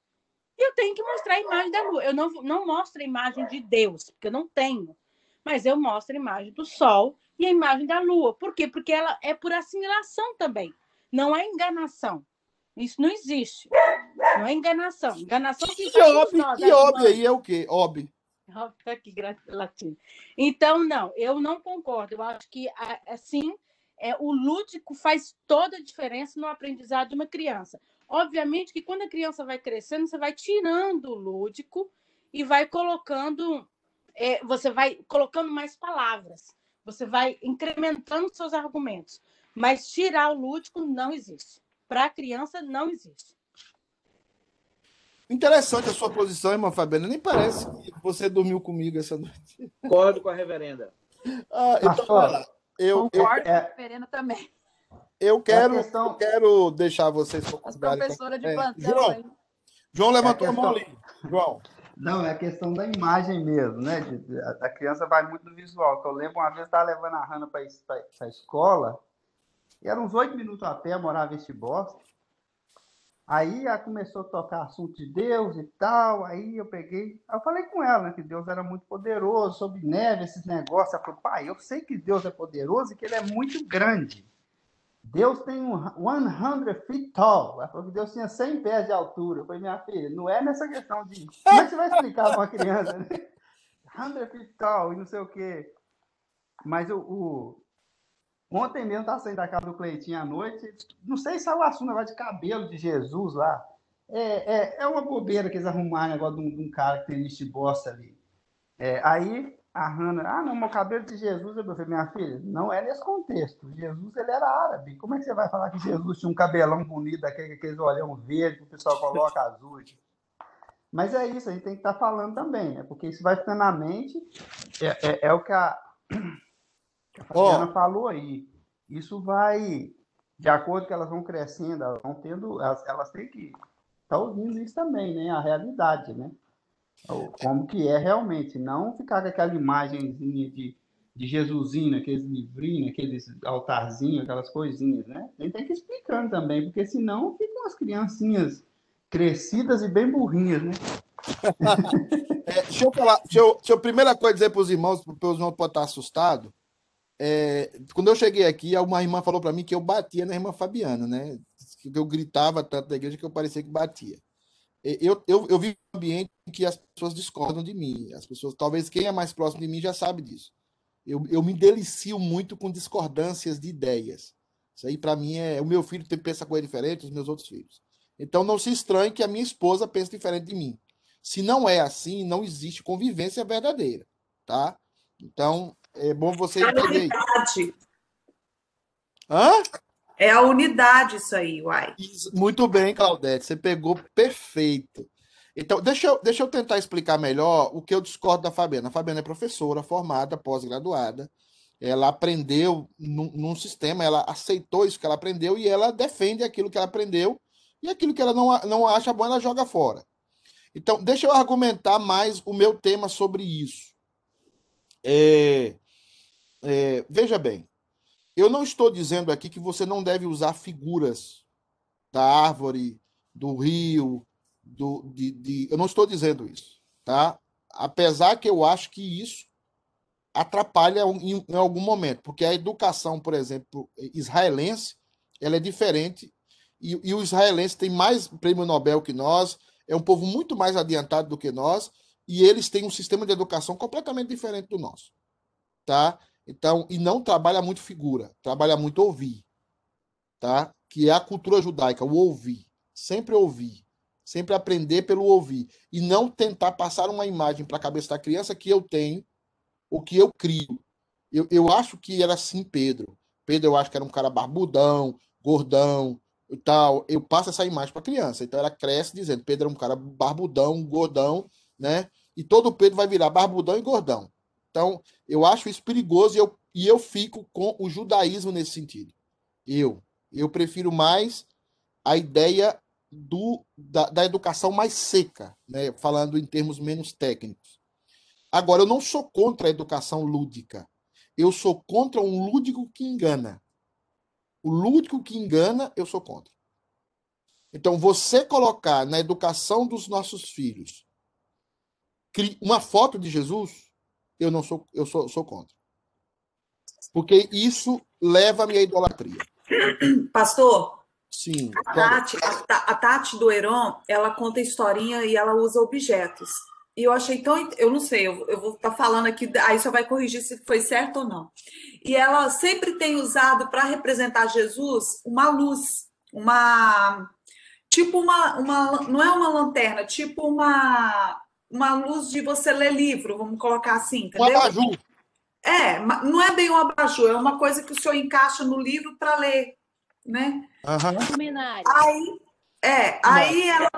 e eu tenho que mostrar a imagem da lua. Eu não, não mostro a imagem de Deus, porque eu não tenho, mas eu mostro a imagem do sol e a imagem da lua. Por quê? Porque ela é por assimilação também. Não é enganação. Isso não existe. Não é enganação. Enganação que... E óbvio, nós, e óbvio aí é o quê? Óbvio. Aqui, latim. Então, não, eu não concordo. Eu acho que, assim, é, o lúdico faz toda a diferença no aprendizado de uma criança. Obviamente que quando a criança vai crescendo, você vai tirando o lúdico e vai colocando, é, você vai colocando mais palavras, você vai incrementando seus argumentos. Mas tirar o lúdico não existe. para a criança não existe. Interessante a sua posição, irmã Fabiana. Nem parece que você dormiu comigo essa noite. Concordo com a reverenda. Ah, então, olha, eu, concordo eu, com a reverenda é... também. Eu quero, questão... eu quero deixar vocês... As professoras de plantão. É, João, João levantou é a, questão... a mão ali. João. Não, é a questão da imagem mesmo, né? A criança vai muito no visual. Eu lembro uma vez, eu estava levando a Hannah para a escola, e eram uns oito minutos a pé, morava em Chibósco. Aí ela começou a tocar assunto de Deus e tal, aí eu peguei, eu falei com ela, né, que Deus era muito poderoso, sobre neve, esses negócios. Ela falou, pai, eu sei que Deus é poderoso e que ele é muito grande. Deus tem um cem feet tall. Ela falou que Deus tinha cem pés de altura. Eu falei, minha filha, não é nessa questão de... Como é que você vai explicar para uma criança, né? cem feet tall e não sei o quê. Mas o... o... Ontem mesmo estava saindo da casa do Cleitinho à noite, não sei se é o assunto agora de cabelo de Jesus lá. É, é, é uma bobeira que eles arrumaram agora de um, de um cara que tem lixo de bosta ali. É, aí a Hannah, ah, não, meu cabelo de Jesus, eu falei, minha filha, não é nesse contexto. Jesus, ele era árabe. Como é que você vai falar que Jesus tinha um cabelão bonito, daquele, aqueles olhão verde que o pessoal coloca azul? Mas é isso, a gente tem que estar tá falando também, né? Porque isso vai ficando na mente, é, é, é o que a... A Fabiana oh. falou aí, isso vai, de acordo que elas vão crescendo, elas vão tendo, elas, elas têm que estar tá ouvindo isso também, né? A realidade, né? Como que é realmente, não ficar com aquela imagenzinha de, de Jesusinho, aqueles livrinhos, aqueles altarzinhos, aquelas coisinhas, né? A gente tem que ir explicando também, porque senão ficam as criancinhas crescidas e bem burrinhas, né? é, deixa eu falar, deixa eu, deixa eu primeira coisa dizer para os irmãos, porque os irmãos podem estar assustados. É, quando eu cheguei aqui, uma irmã falou para mim que eu batia na irmã Fabiana, né? Que eu gritava tanto da igreja que eu parecia que batia. Eu, eu, eu vivo um ambiente em que as pessoas discordam de mim. As pessoas, talvez quem é mais próximo de mim já sabe disso. Eu, eu me delicio muito com discordâncias de ideias. Isso aí, para mim, é... O meu filho pensa coisa diferente dos meus outros filhos. Então, não se estranhe que a minha esposa pense diferente de mim. Se não é assim, não existe convivência verdadeira, tá? Então... É bom você entender. É a unidade. Hã? É a unidade isso aí, uai. Muito bem, Claudete, você pegou perfeito. Então, deixa eu, deixa eu tentar explicar melhor o que eu discordo da Fabiana. A Fabiana é professora, formada, pós-graduada. Ela aprendeu num, num sistema, ela aceitou isso que ela aprendeu e ela defende aquilo que ela aprendeu e aquilo que ela não, não acha bom, ela joga fora. Então, deixa eu argumentar mais o meu tema sobre isso. É... É, veja bem, eu não estou dizendo aqui que você não deve usar figuras da árvore, do rio, do, de, de... eu não estou dizendo isso, tá? Apesar que eu acho que isso atrapalha em, em algum momento, porque a educação, por exemplo, israelense, ela é diferente, e, e o israelense tem mais prêmio Nobel que nós, é um povo muito mais adiantado do que nós, e eles têm um sistema de educação completamente diferente do nosso, tá? Então, e não trabalha muito figura, trabalha muito ouvir, tá? Que é a cultura judaica, o ouvir, sempre ouvir, sempre aprender pelo ouvir, e não tentar passar uma imagem para a cabeça da criança que eu tenho, ou que eu crio. Eu, eu acho que era assim Pedro, Pedro eu acho que era um cara barbudão, gordão e tal, eu passo essa imagem para a criança, então ela cresce dizendo, Pedro é um cara barbudão, gordão, né? E todo Pedro vai virar barbudão e gordão. Então, eu acho isso perigoso e eu, e eu fico com o judaísmo nesse sentido. Eu, eu prefiro mais a ideia do, da, da educação mais seca, né? Falando em termos menos técnicos. Agora, eu não sou contra a educação lúdica. Eu sou contra um lúdico que engana. O lúdico que engana, eu sou contra. Então, você colocar na educação dos nossos filhos uma foto de Jesus... Eu não sou, eu sou, sou contra. Porque isso leva-me à idolatria. Pastor? Sim. A Tati, a, a Tati do Heron, ela conta historinha e ela usa objetos. E eu achei tão... Eu não sei, eu, eu vou estar tá falando aqui, aí você vai corrigir se foi certo ou não. E ela sempre tem usado para representar Jesus uma luz, uma... Tipo uma... uma não é uma lanterna, tipo uma... uma luz de você ler livro, vamos colocar assim, entendeu? Um abajur. É, não é bem um abajur, é uma coisa que o senhor encaixa no livro para ler, né? Uhum. Luminária. Aí, é, aí ela,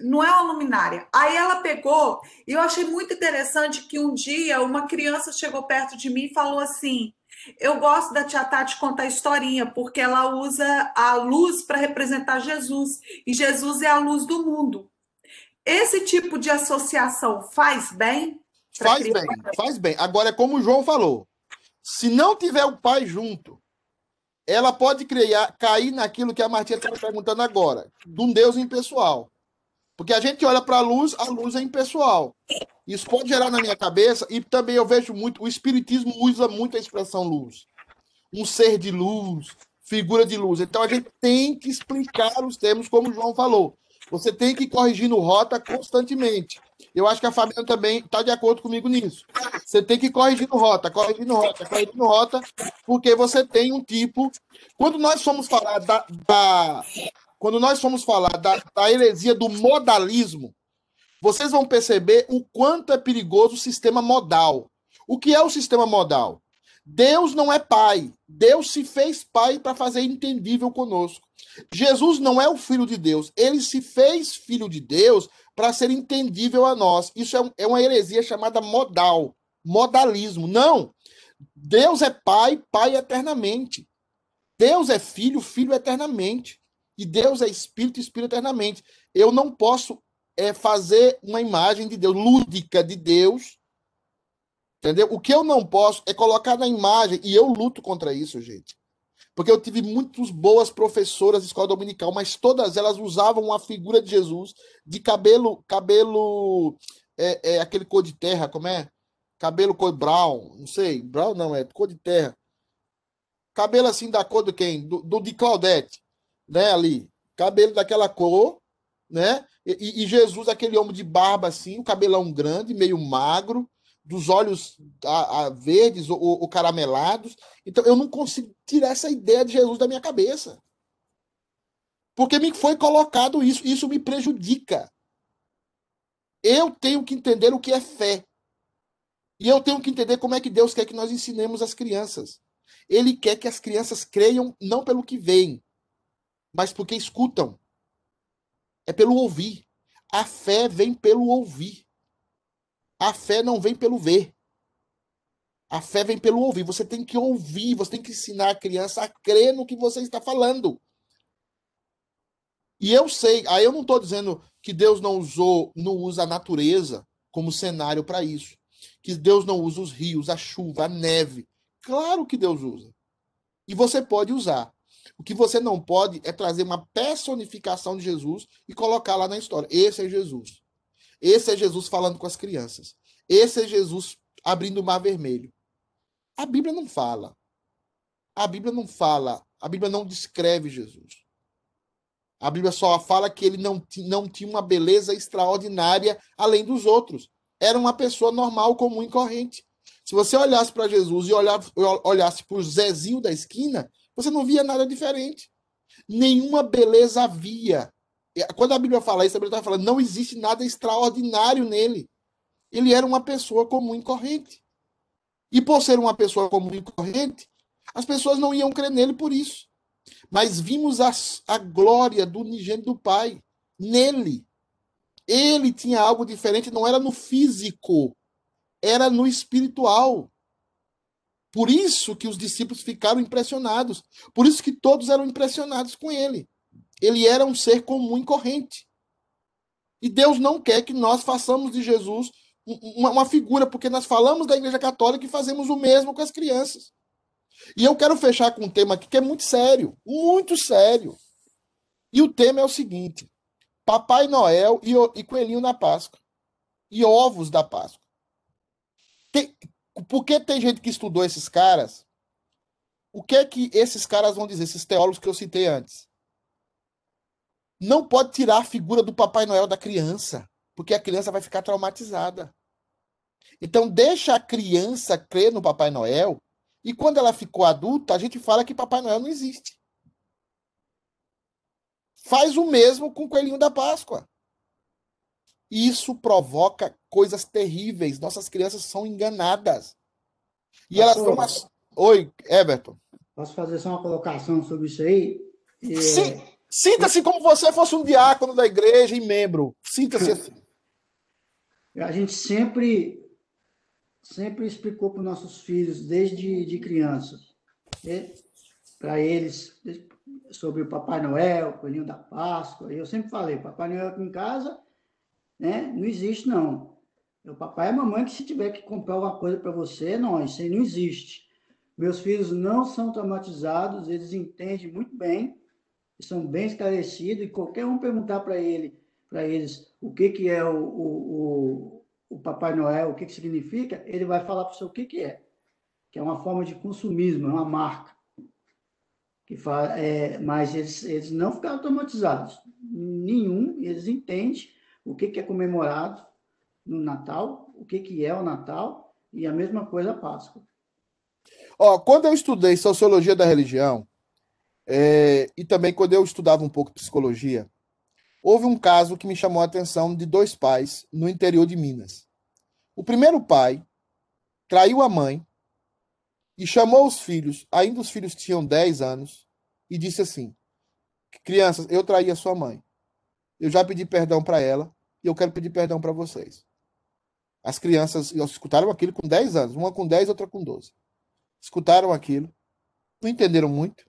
não é uma luminária. Aí ela pegou, e eu achei muito interessante que um dia uma criança chegou perto de mim e falou assim: eu gosto da tia Tati contar historinha, porque ela usa a luz para representar Jesus, e Jesus é a luz do mundo. Esse tipo de associação faz bem? Faz bem, faz bem. Agora, é como o João falou, se não tiver o pai junto, ela pode criar, cair naquilo que a Martinha está perguntando agora, de um Deus impessoal. Porque a gente olha para a luz, a luz é impessoal. Isso pode gerar na minha cabeça, e também eu vejo muito, o espiritismo usa muito a expressão luz. Um ser de luz, figura de luz. Então a gente tem que explicar os termos, como o João falou. Você tem que ir corrigindo rota constantemente. Eu acho que a Fabiana também está de acordo comigo nisso. Você tem que ir corrigindo rota, corrigindo rota, corrigindo rota, porque você tem um tipo... Quando nós fomos falar da... da... Quando nós fomos falar da, da heresia do modalismo, vocês vão perceber o quanto é perigoso o sistema modal. O que é o sistema modal? Deus não é pai. Deus se fez pai para fazer entendível conosco. Jesus não é o filho de Deus. Ele se fez filho de Deus para ser entendível a nós. Isso é, um, é uma heresia chamada modal. Modalismo. Não. Deus é pai, pai eternamente. Deus é filho, filho eternamente. E Deus é espírito, espírito eternamente. Eu não posso é, fazer uma imagem de Deus, lúdica de Deus. Entendeu? O que eu não posso é colocar na imagem, e eu luto contra isso, gente. Porque eu tive muitas boas professoras de escola dominical, mas todas elas usavam a figura de Jesus de cabelo, cabelo, é, é aquele cor de terra, como é? Cabelo cor brown, não sei, brown não, é cor de terra. Cabelo assim da cor de quem? Do, do de Claudete. Né, ali, cabelo daquela cor, né, e, e Jesus, aquele homem de barba assim, o cabelão grande, meio magro, dos olhos a, a verdes ou, ou caramelados. Então eu não consigo tirar essa ideia de Jesus da minha cabeça, porque me foi colocado isso, isso me prejudica. Eu tenho que entender o que é fé, e eu tenho que entender como é que Deus quer que nós ensinemos as crianças. Ele quer que as crianças creiam não pelo que veem, mas porque escutam. É pelo ouvir. A fé vem pelo ouvir. A fé não vem pelo ver. A fé vem pelo ouvir. Você tem que ouvir, você tem que ensinar a criança a crer no que você está falando. E eu sei, aí eu não estou dizendo que Deus não usou, não usa a natureza como cenário para isso. Que Deus não usa os rios, a chuva, a neve. Claro que Deus usa. E você pode usar. O que você não pode é trazer uma personificação de Jesus e colocar lá na história. Esse é Jesus. Esse é Jesus falando com as crianças. Esse é Jesus abrindo o mar vermelho. A Bíblia não fala. A Bíblia não fala. A Bíblia não descreve Jesus. A Bíblia só fala que ele não, não tinha uma beleza extraordinária além dos outros. Era uma pessoa normal, comum e corrente. Se você olhasse para Jesus e olhasse para o Zezinho da esquina, você não via nada diferente. Nenhuma beleza havia. Quando a Bíblia fala isso, a Bíblia está falando, não existe nada extraordinário nele. Ele era uma pessoa comum e corrente. E por ser uma pessoa comum e corrente, as pessoas não iam crer nele por isso. Mas vimos a, a glória do unigênito do Pai nele. Ele tinha algo diferente, não era no físico, era no espiritual. Por isso que os discípulos ficaram impressionados. Por isso que todos eram impressionados com ele. Ele era um ser comum e corrente. E Deus não quer que nós façamos de Jesus uma, uma figura, porque nós falamos da Igreja Católica e fazemos o mesmo com as crianças. E eu quero fechar com um tema aqui que é muito sério, muito sério. E o tema é o seguinte: Papai Noel e, e Coelhinho na Páscoa. E ovos da Páscoa. Tem... Porque tem gente que estudou esses caras, o que é que esses caras vão dizer, esses teólogos que eu citei antes? Não pode tirar a figura do Papai Noel da criança, porque a criança vai ficar traumatizada. Então deixa a criança crer no Papai Noel, e quando ela ficou adulta, a gente fala que Papai Noel não existe. Faz o mesmo com o Coelhinho da Páscoa. Isso provoca coisas terríveis. Nossas crianças são enganadas. E pastor, elas são... Oi, Everton. Posso fazer só uma colocação sobre isso aí? E... Sinta-se como você fosse um diácono da igreja e membro. Sinta-se assim. A gente sempre, sempre explicou para os nossos filhos, desde de criança, né? Para eles, sobre o Papai Noel, o Coelhinho da Páscoa. Eu sempre falei, Papai Noel aqui em casa, né? Não existe, não. É o papai e a mamãe que, se tiver que comprar alguma coisa para você, não, isso aí não existe. Meus filhos não são traumatizados, eles entendem muito bem, são bem esclarecidos, e qualquer um perguntar para ele, para eles o que, que é o, o, o, o Papai Noel, o que, que significa, ele vai falar para você o que, que é. Que é uma forma de consumismo, é uma marca. Que fala, é, mas eles, eles não ficaram traumatizados. Nenhum, eles entendem o que, que é comemorado no Natal, o que, que é o Natal, e a mesma coisa a Páscoa. Ó, quando eu estudei Sociologia da Religião, é, e também quando eu estudava um pouco psicologia, houve um caso que me chamou a atenção de dois pais no interior de Minas. O primeiro pai traiu a mãe e chamou os filhos, ainda os filhos tinham dez anos, e disse assim: crianças, eu traí a sua mãe. Eu já pedi perdão para ela e eu quero pedir perdão para vocês. As crianças escutaram aquilo com dez anos, uma com dez, outra com doze. Escutaram aquilo, não entenderam muito,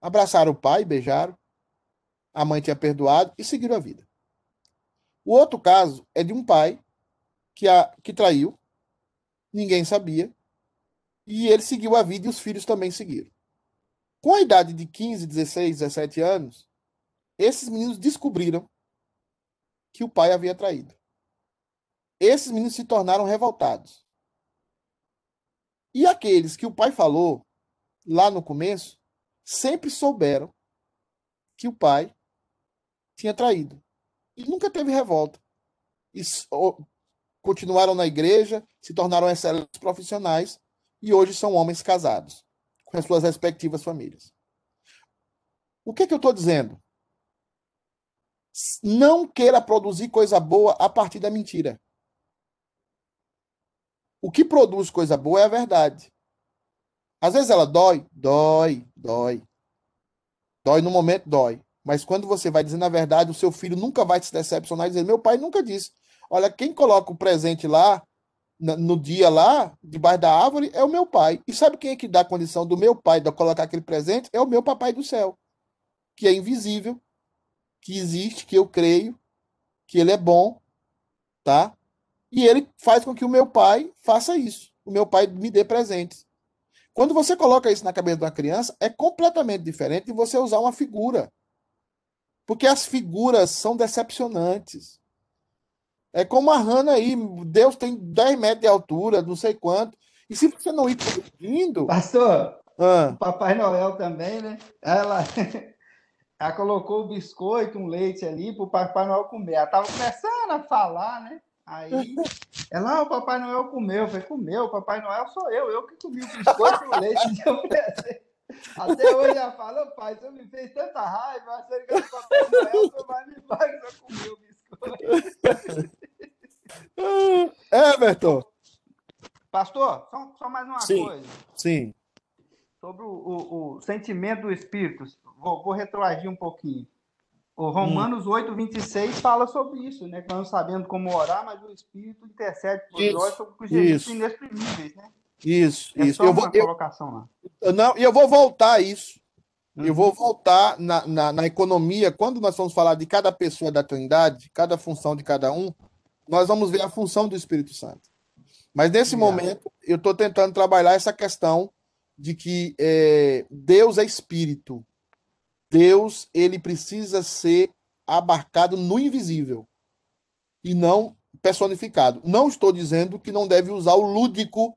abraçaram o pai, beijaram, a mãe tinha perdoado e seguiram a vida. O outro caso é de um pai que, a, que traiu, ninguém sabia, e ele seguiu a vida e os filhos também seguiram. Com a idade de quinze, dezesseis, dezessete anos, esses meninos descobriram que o pai havia traído. Esses meninos se tornaram revoltados. E aqueles que o pai falou lá no começo sempre souberam que o pai tinha traído. E nunca teve revolta. E continuaram na igreja, se tornaram excelentes profissionais e hoje são homens casados com as suas respectivas famílias. O que é que eu estou dizendo? Não queira produzir coisa boa a partir da mentira. O que produz coisa boa é a verdade. Às vezes ela dói, dói, dói. Dói no momento, dói. Mas quando você vai dizendo a verdade, o seu filho nunca vai se decepcionar e dizer: meu pai nunca disse. Olha, quem coloca o presente lá, no dia lá, debaixo da árvore, é o meu pai. E sabe quem é que dá a condição do meu pai de colocar aquele presente? É o meu papai do céu, que é invisível, que existe, que eu creio, que ele é bom, tá? E ele faz com que o meu pai faça isso. O meu pai me dê presentes. Quando você coloca isso na cabeça de uma criança, é completamente diferente de você usar uma figura. Porque as figuras são decepcionantes. É como a Hannah aí. Deus tem dez metros de altura, não sei quanto. E se você não ir produzindo... Pastor, ah, o Papai Noel também, né? Ela... ela colocou o biscoito, um leite ali para o Papai Noel comer. Ela estava começando a falar, né? Aí, ela, ah, o Papai Noel comeu. Eu falei, comeu, o Papai Noel sou eu, eu que comi o biscoito e o leite. Até hoje ela fala, pai, você me fez tanta raiva, achando que o Papai Noel foi mais me faz, eu comi o biscoito. É, Bertô. Pastor, só, só mais uma sim, coisa. Sim. Sobre o, o, o sentimento do Espírito, vou, vou retroagir um pouquinho. O Romanos hum. oito, vinte e seis fala sobre isso, né? Que nós não sabemos como orar, mas o Espírito intercede por nós sobre os gemidos inexprimíveis, né? Isso, é isso. Só eu uma vou, colocação eu, lá. Eu, não, eu vou voltar a isso. Hum. Eu vou voltar na, na, na economia. Quando nós vamos falar de cada pessoa da Trindade, cada função de cada um, nós vamos ver a função do Espírito Santo. Mas nesse é. momento, eu estou tentando trabalhar essa questão de que é, Deus é Espírito. Deus, ele precisa ser abarcado no invisível e não personificado. Não estou dizendo que não deve usar o lúdico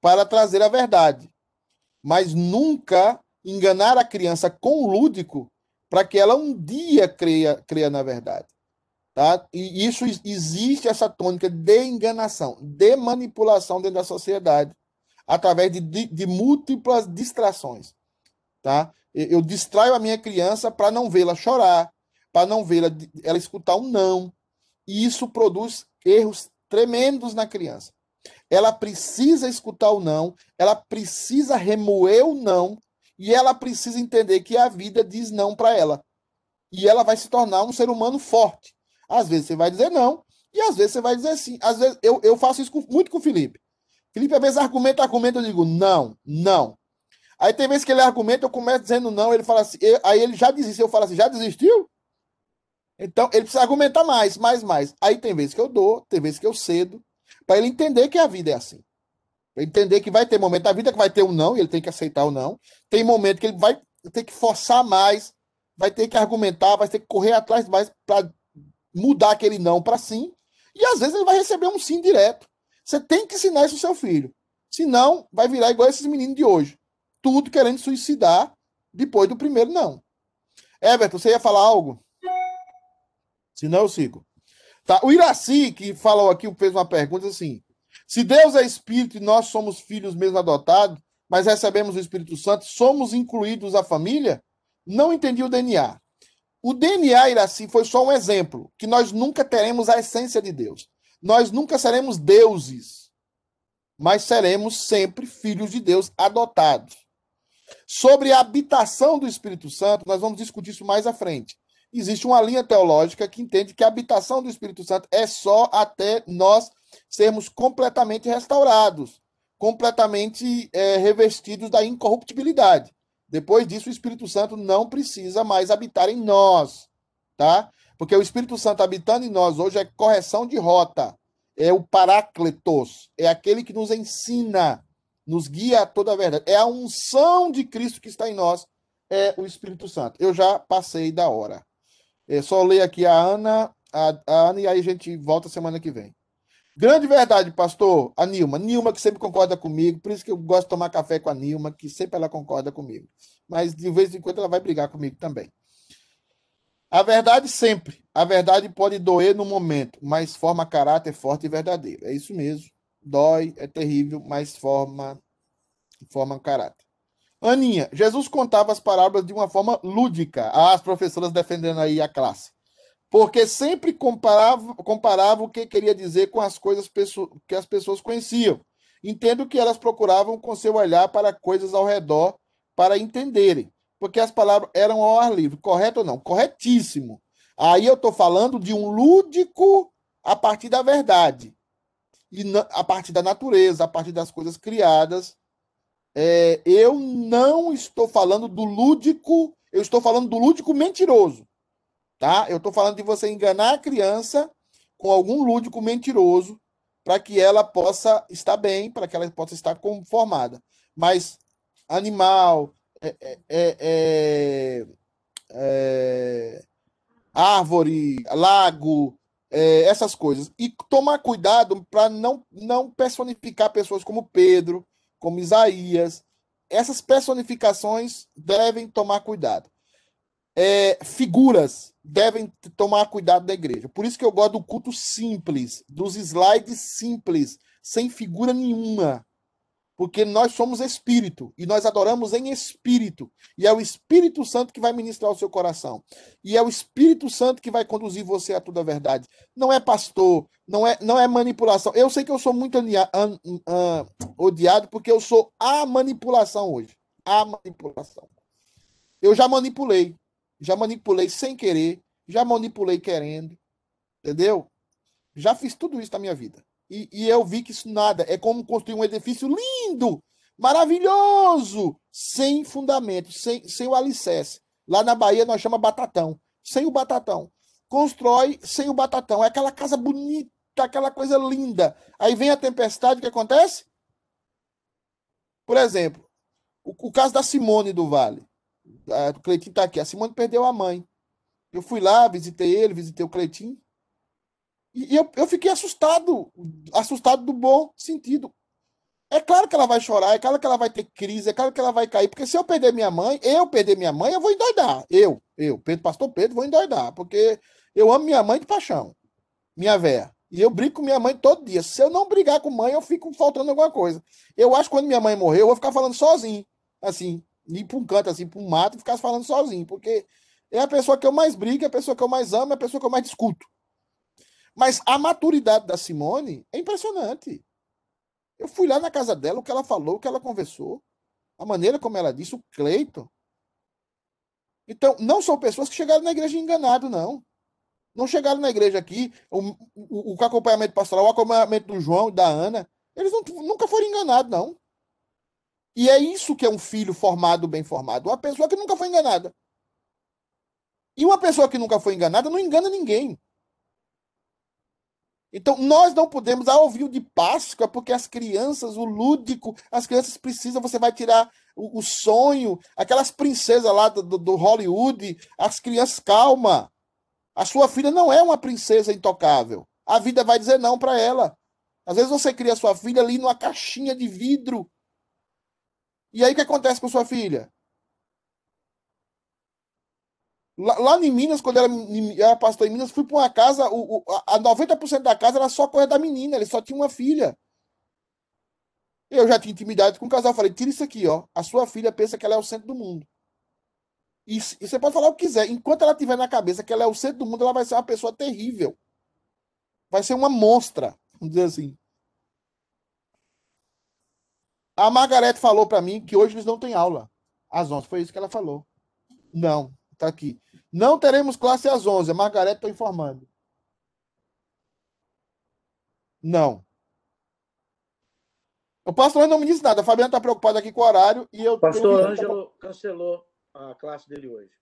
para trazer a verdade, mas nunca enganar a criança com o lúdico para que ela um dia creia, creia na verdade. Tá? E isso existe, essa tônica de enganação, de manipulação dentro da sociedade, através de, de, de múltiplas distrações. Tá? Eu distraio a minha criança para não vê-la chorar, para não vê-la ela escutar um não. E isso produz erros tremendos na criança. Ela precisa escutar o não, ela precisa remoer o não e ela precisa entender que a vida diz não para ela. E ela vai se tornar um ser humano forte. Às vezes você vai dizer não, e às vezes você vai dizer sim. Às vezes eu, eu faço isso com, muito com o Felipe. Felipe, às vezes, argumenta, argumenta, eu digo não, não. Aí tem vezes que ele argumenta, eu começo dizendo não, ele fala assim, eu, aí ele já desistiu, eu falo assim, já desistiu? Então, ele precisa argumentar mais, mais, mais. Aí tem vezes que eu dou, tem vezes que eu cedo, para ele entender que a vida é assim. Pra ele entender que vai ter momento da vida que vai ter um não, e ele tem que aceitar o não. Tem momento que ele vai ter que forçar mais, vai ter que argumentar, vai ter que correr atrás mais para mudar aquele não para sim. E às vezes ele vai receber um sim direto. Você tem que ensinar isso ao seu filho. Senão, vai virar igual esses meninos de hoje. Tudo querendo suicidar depois do primeiro não. Everton, você ia falar algo? Se não, eu sigo. Tá. O Iraci, que falou aqui, fez uma pergunta assim. Se Deus é Espírito e nós somos filhos mesmo adotados, mas recebemos o Espírito Santo, somos incluídos à família? Não entendi o D N A. O D N A, Iraci, foi só um exemplo, que nós nunca teremos a essência de Deus. Nós nunca seremos deuses, mas seremos sempre filhos de Deus adotados. Sobre a habitação do Espírito Santo, nós vamos discutir isso mais à frente. Existe uma linha teológica que entende que a habitação do Espírito Santo é só até nós sermos completamente restaurados, completamente é, revestidos da incorruptibilidade. Depois disso, o Espírito Santo não precisa mais habitar em nós, tá? Porque o Espírito Santo habitando em nós hoje é correção de rota, é o paráclitos, é aquele que nos ensina, nos guia a toda a verdade. É a unção de Cristo que está em nós, é o Espírito Santo. Eu já passei da hora. É só ler aqui a Ana, a, a Ana, e aí a gente volta semana que vem. Grande verdade, pastor, a Nilma. Nilma que sempre concorda comigo, por isso que eu gosto de tomar café com a Nilma, que sempre ela concorda comigo. Mas de vez em quando ela vai brigar comigo também. A verdade sempre. A verdade pode doer no momento, mas forma caráter forte e verdadeiro. É isso mesmo. Dói, é terrível, mas forma, forma caráter. Aninha, Jesus contava as parábolas de uma forma lúdica. Ah, as professoras defendendo aí a classe. Porque sempre comparava, comparava o que queria dizer com as coisas que as pessoas conheciam. Entendo que elas procuravam com seu olhar para coisas ao redor para entenderem. Porque as palavras eram ao ar livre, correto ou não? Corretíssimo. Aí eu estou falando de um lúdico a partir da verdade, e na, a partir da natureza, a partir das coisas criadas. É, eu não estou falando do lúdico, eu estou falando do lúdico mentiroso. Tá? Eu estou falando de você enganar a criança com algum lúdico mentiroso para que ela possa estar bem, para que ela possa estar conformada. Mas animal... É, é, é, é, árvore, lago, é, essas coisas. E tomar cuidado para não, não personificar pessoas como Pedro, como Isaías. Essas personificações devem tomar cuidado. É, figuras devem tomar cuidado da igreja. Por isso que eu gosto do culto simples, dos slides simples, sem figura nenhuma. Porque nós somos espírito, e nós adoramos em espírito. E é o Espírito Santo que vai ministrar o seu coração. E é o Espírito Santo que vai conduzir você a toda a verdade. Não é pastor, não é, não é manipulação. Eu sei que eu sou muito ania, an, an, odiado, porque eu sou a manipulação hoje. A manipulação. Eu já manipulei. Já manipulei sem querer. Já manipulei querendo. Entendeu? Já fiz tudo isso na minha vida. E, e eu vi que isso nada, é como construir um edifício lindo, maravilhoso, sem fundamento, sem, sem o alicerce. Lá na Bahia nós chamamos batatão, sem o batatão. Constrói sem o batatão, é aquela casa bonita, aquela coisa linda. Aí vem a tempestade, o que acontece? Por exemplo, o, o caso da Simone do Vale. A, o Cleitinho está aqui, a Simone perdeu a mãe. Eu fui lá, visitei ele, visitei o Cleitinho. E eu, eu fiquei assustado, assustado do bom sentido. É claro que ela vai chorar, é claro que ela vai ter crise, é claro que ela vai cair, porque se eu perder minha mãe, eu perder minha mãe, eu vou endoidar. Eu, eu, Pedro, pastor Pedro, vou endoidar, porque eu amo minha mãe de paixão, minha véia. E eu brigo com minha mãe todo dia. Se eu não brigar com mãe, eu fico faltando alguma coisa. Eu acho que quando minha mãe morrer, eu vou ficar falando sozinho, assim, ir para um canto, assim, para um mato, e ficar falando sozinho, porque é a pessoa que eu mais brigo, é a pessoa que eu mais amo, é a pessoa que eu mais discuto. Mas a maturidade da Simone é impressionante. Eu fui lá na casa dela, o que ela falou, o que ela conversou. a maneira como ela disse, o Cleito. Então, não são pessoas que chegaram na igreja enganado, não. Não chegaram na igreja aqui, o, o, o acompanhamento pastoral, o acompanhamento do João, da Ana, eles não, nunca foram enganados, não. E é isso que é um filho formado, bem formado. Uma pessoa que nunca foi enganada. E uma pessoa que nunca foi enganada não engana ninguém. Então, nós não podemos, ao ouvir o de Páscoa, porque as crianças, o lúdico, as crianças precisam, você vai tirar o, o sonho, aquelas princesas lá do, do Hollywood, as crianças, calma. A sua filha não é uma princesa intocável. A vida vai dizer não para ela. Às vezes você cria sua filha ali numa caixinha de vidro. E aí o que acontece com sua filha? Lá em Minas, quando ela era pastor em Minas, fui para uma casa, o, o, a noventa por cento da casa era só coisa da menina, ele só tinha uma filha. Eu já tinha intimidade com o casal, falei, tira isso aqui, ó. A sua filha pensa que ela é o centro do mundo. E, e você pode falar o que quiser, enquanto ela tiver na cabeça que ela é o centro do mundo, ela vai ser uma pessoa terrível. Vai ser uma monstra, vamos dizer assim. A Margarete falou para mim que hoje eles não têm aula, às onze, foi isso que ela falou. Não. Tá aqui. Não teremos classe às onze. A Margarete está informando. Não. O pastor não me disse nada. A Fabiana está preocupada aqui com o horário. E eu pastor Ângelo tá... cancelou a classe dele hoje.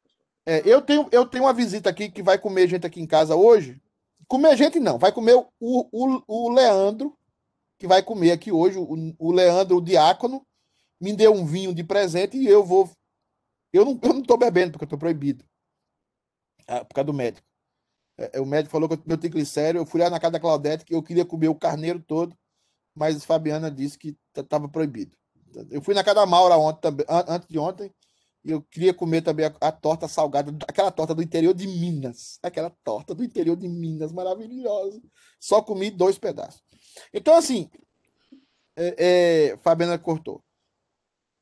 É, eu, tenho, eu tenho uma visita aqui que vai comer gente aqui em casa hoje. Comer gente não. Vai comer o, o, o Leandro, que vai comer aqui hoje. O, o Leandro, o diácono, me deu um vinho de presente e eu vou... Eu não, eu não tô bebendo, porque eu tô proibido. Ah, por causa do médico. É, o médico falou que eu tenho triglicérido. Eu fui lá na casa da Claudete, que eu queria comer o carneiro todo, mas a Fabiana disse que tava proibido. Eu fui na casa da Maura ontem, antes de ontem, e eu queria comer também a, a torta salgada, aquela torta do interior de Minas. Aquela torta do interior de Minas, maravilhosa. Só comi dois pedaços. Então, assim, é, é, Fabiana cortou.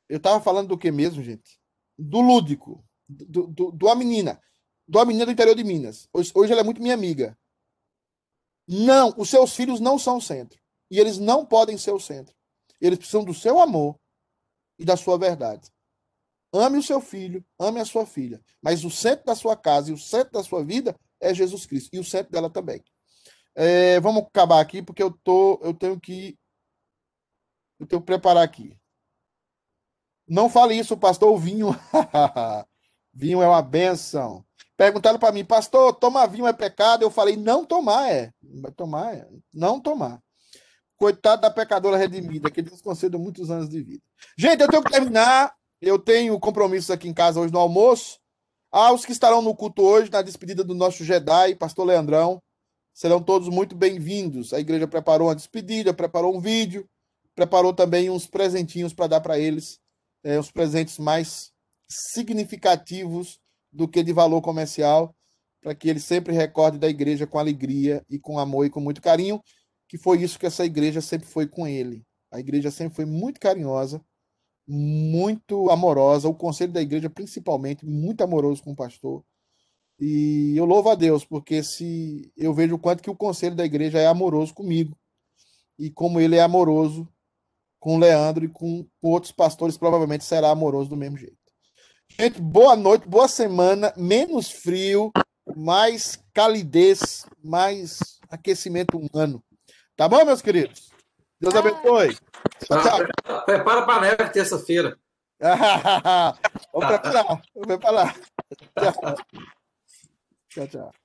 Eu tava falando do que mesmo, gente? Do lúdico, do, do, do a menina, do a menina do interior de Minas. Hoje, hoje ela é muito minha amiga. Não, os seus filhos não são o centro. E eles não podem ser o centro. Eles precisam do seu amor e da sua verdade. Ame o seu filho, ame a sua filha. Mas o centro da sua casa e o centro da sua vida é Jesus Cristo. E o centro dela também. É, vamos acabar aqui, porque eu, tô, eu tenho que... Eu tenho que preparar aqui. Não fale isso, pastor, o vinho. Vinho é uma benção. Perguntaram para mim, pastor, tomar vinho é pecado? Eu falei, não tomar é. Tomar é. Não tomar. Coitado da pecadora redimida, que Deus conceda muitos anos de vida. Gente, eu tenho que terminar. Eu tenho compromissos aqui em casa hoje no almoço. Aos que estarão no culto hoje, na despedida do nosso Jedi, pastor Leandrão, serão todos muito bem-vindos. A igreja preparou uma despedida, preparou um vídeo, preparou também uns presentinhos para dar para eles. É, os presentes mais significativos do que de valor comercial, para que ele sempre recorde da igreja com alegria e com amor e com muito carinho, que foi isso que essa igreja sempre foi com ele. A igreja sempre foi muito carinhosa, muito amorosa, o conselho da igreja principalmente, muito amoroso com o pastor. E eu louvo a Deus, porque se eu vejo o quanto que o conselho da igreja é amoroso comigo, e como ele é amoroso com o Leandro e com outros pastores, provavelmente será amoroso do mesmo jeito. Gente, boa noite, boa semana, menos frio, mais calidez, mais aquecimento humano. Tá bom, meus queridos? Deus abençoe. Tchau, tchau. Prepara para a neve terça-feira. Vou preparar, vou preparar. Tchau, tchau.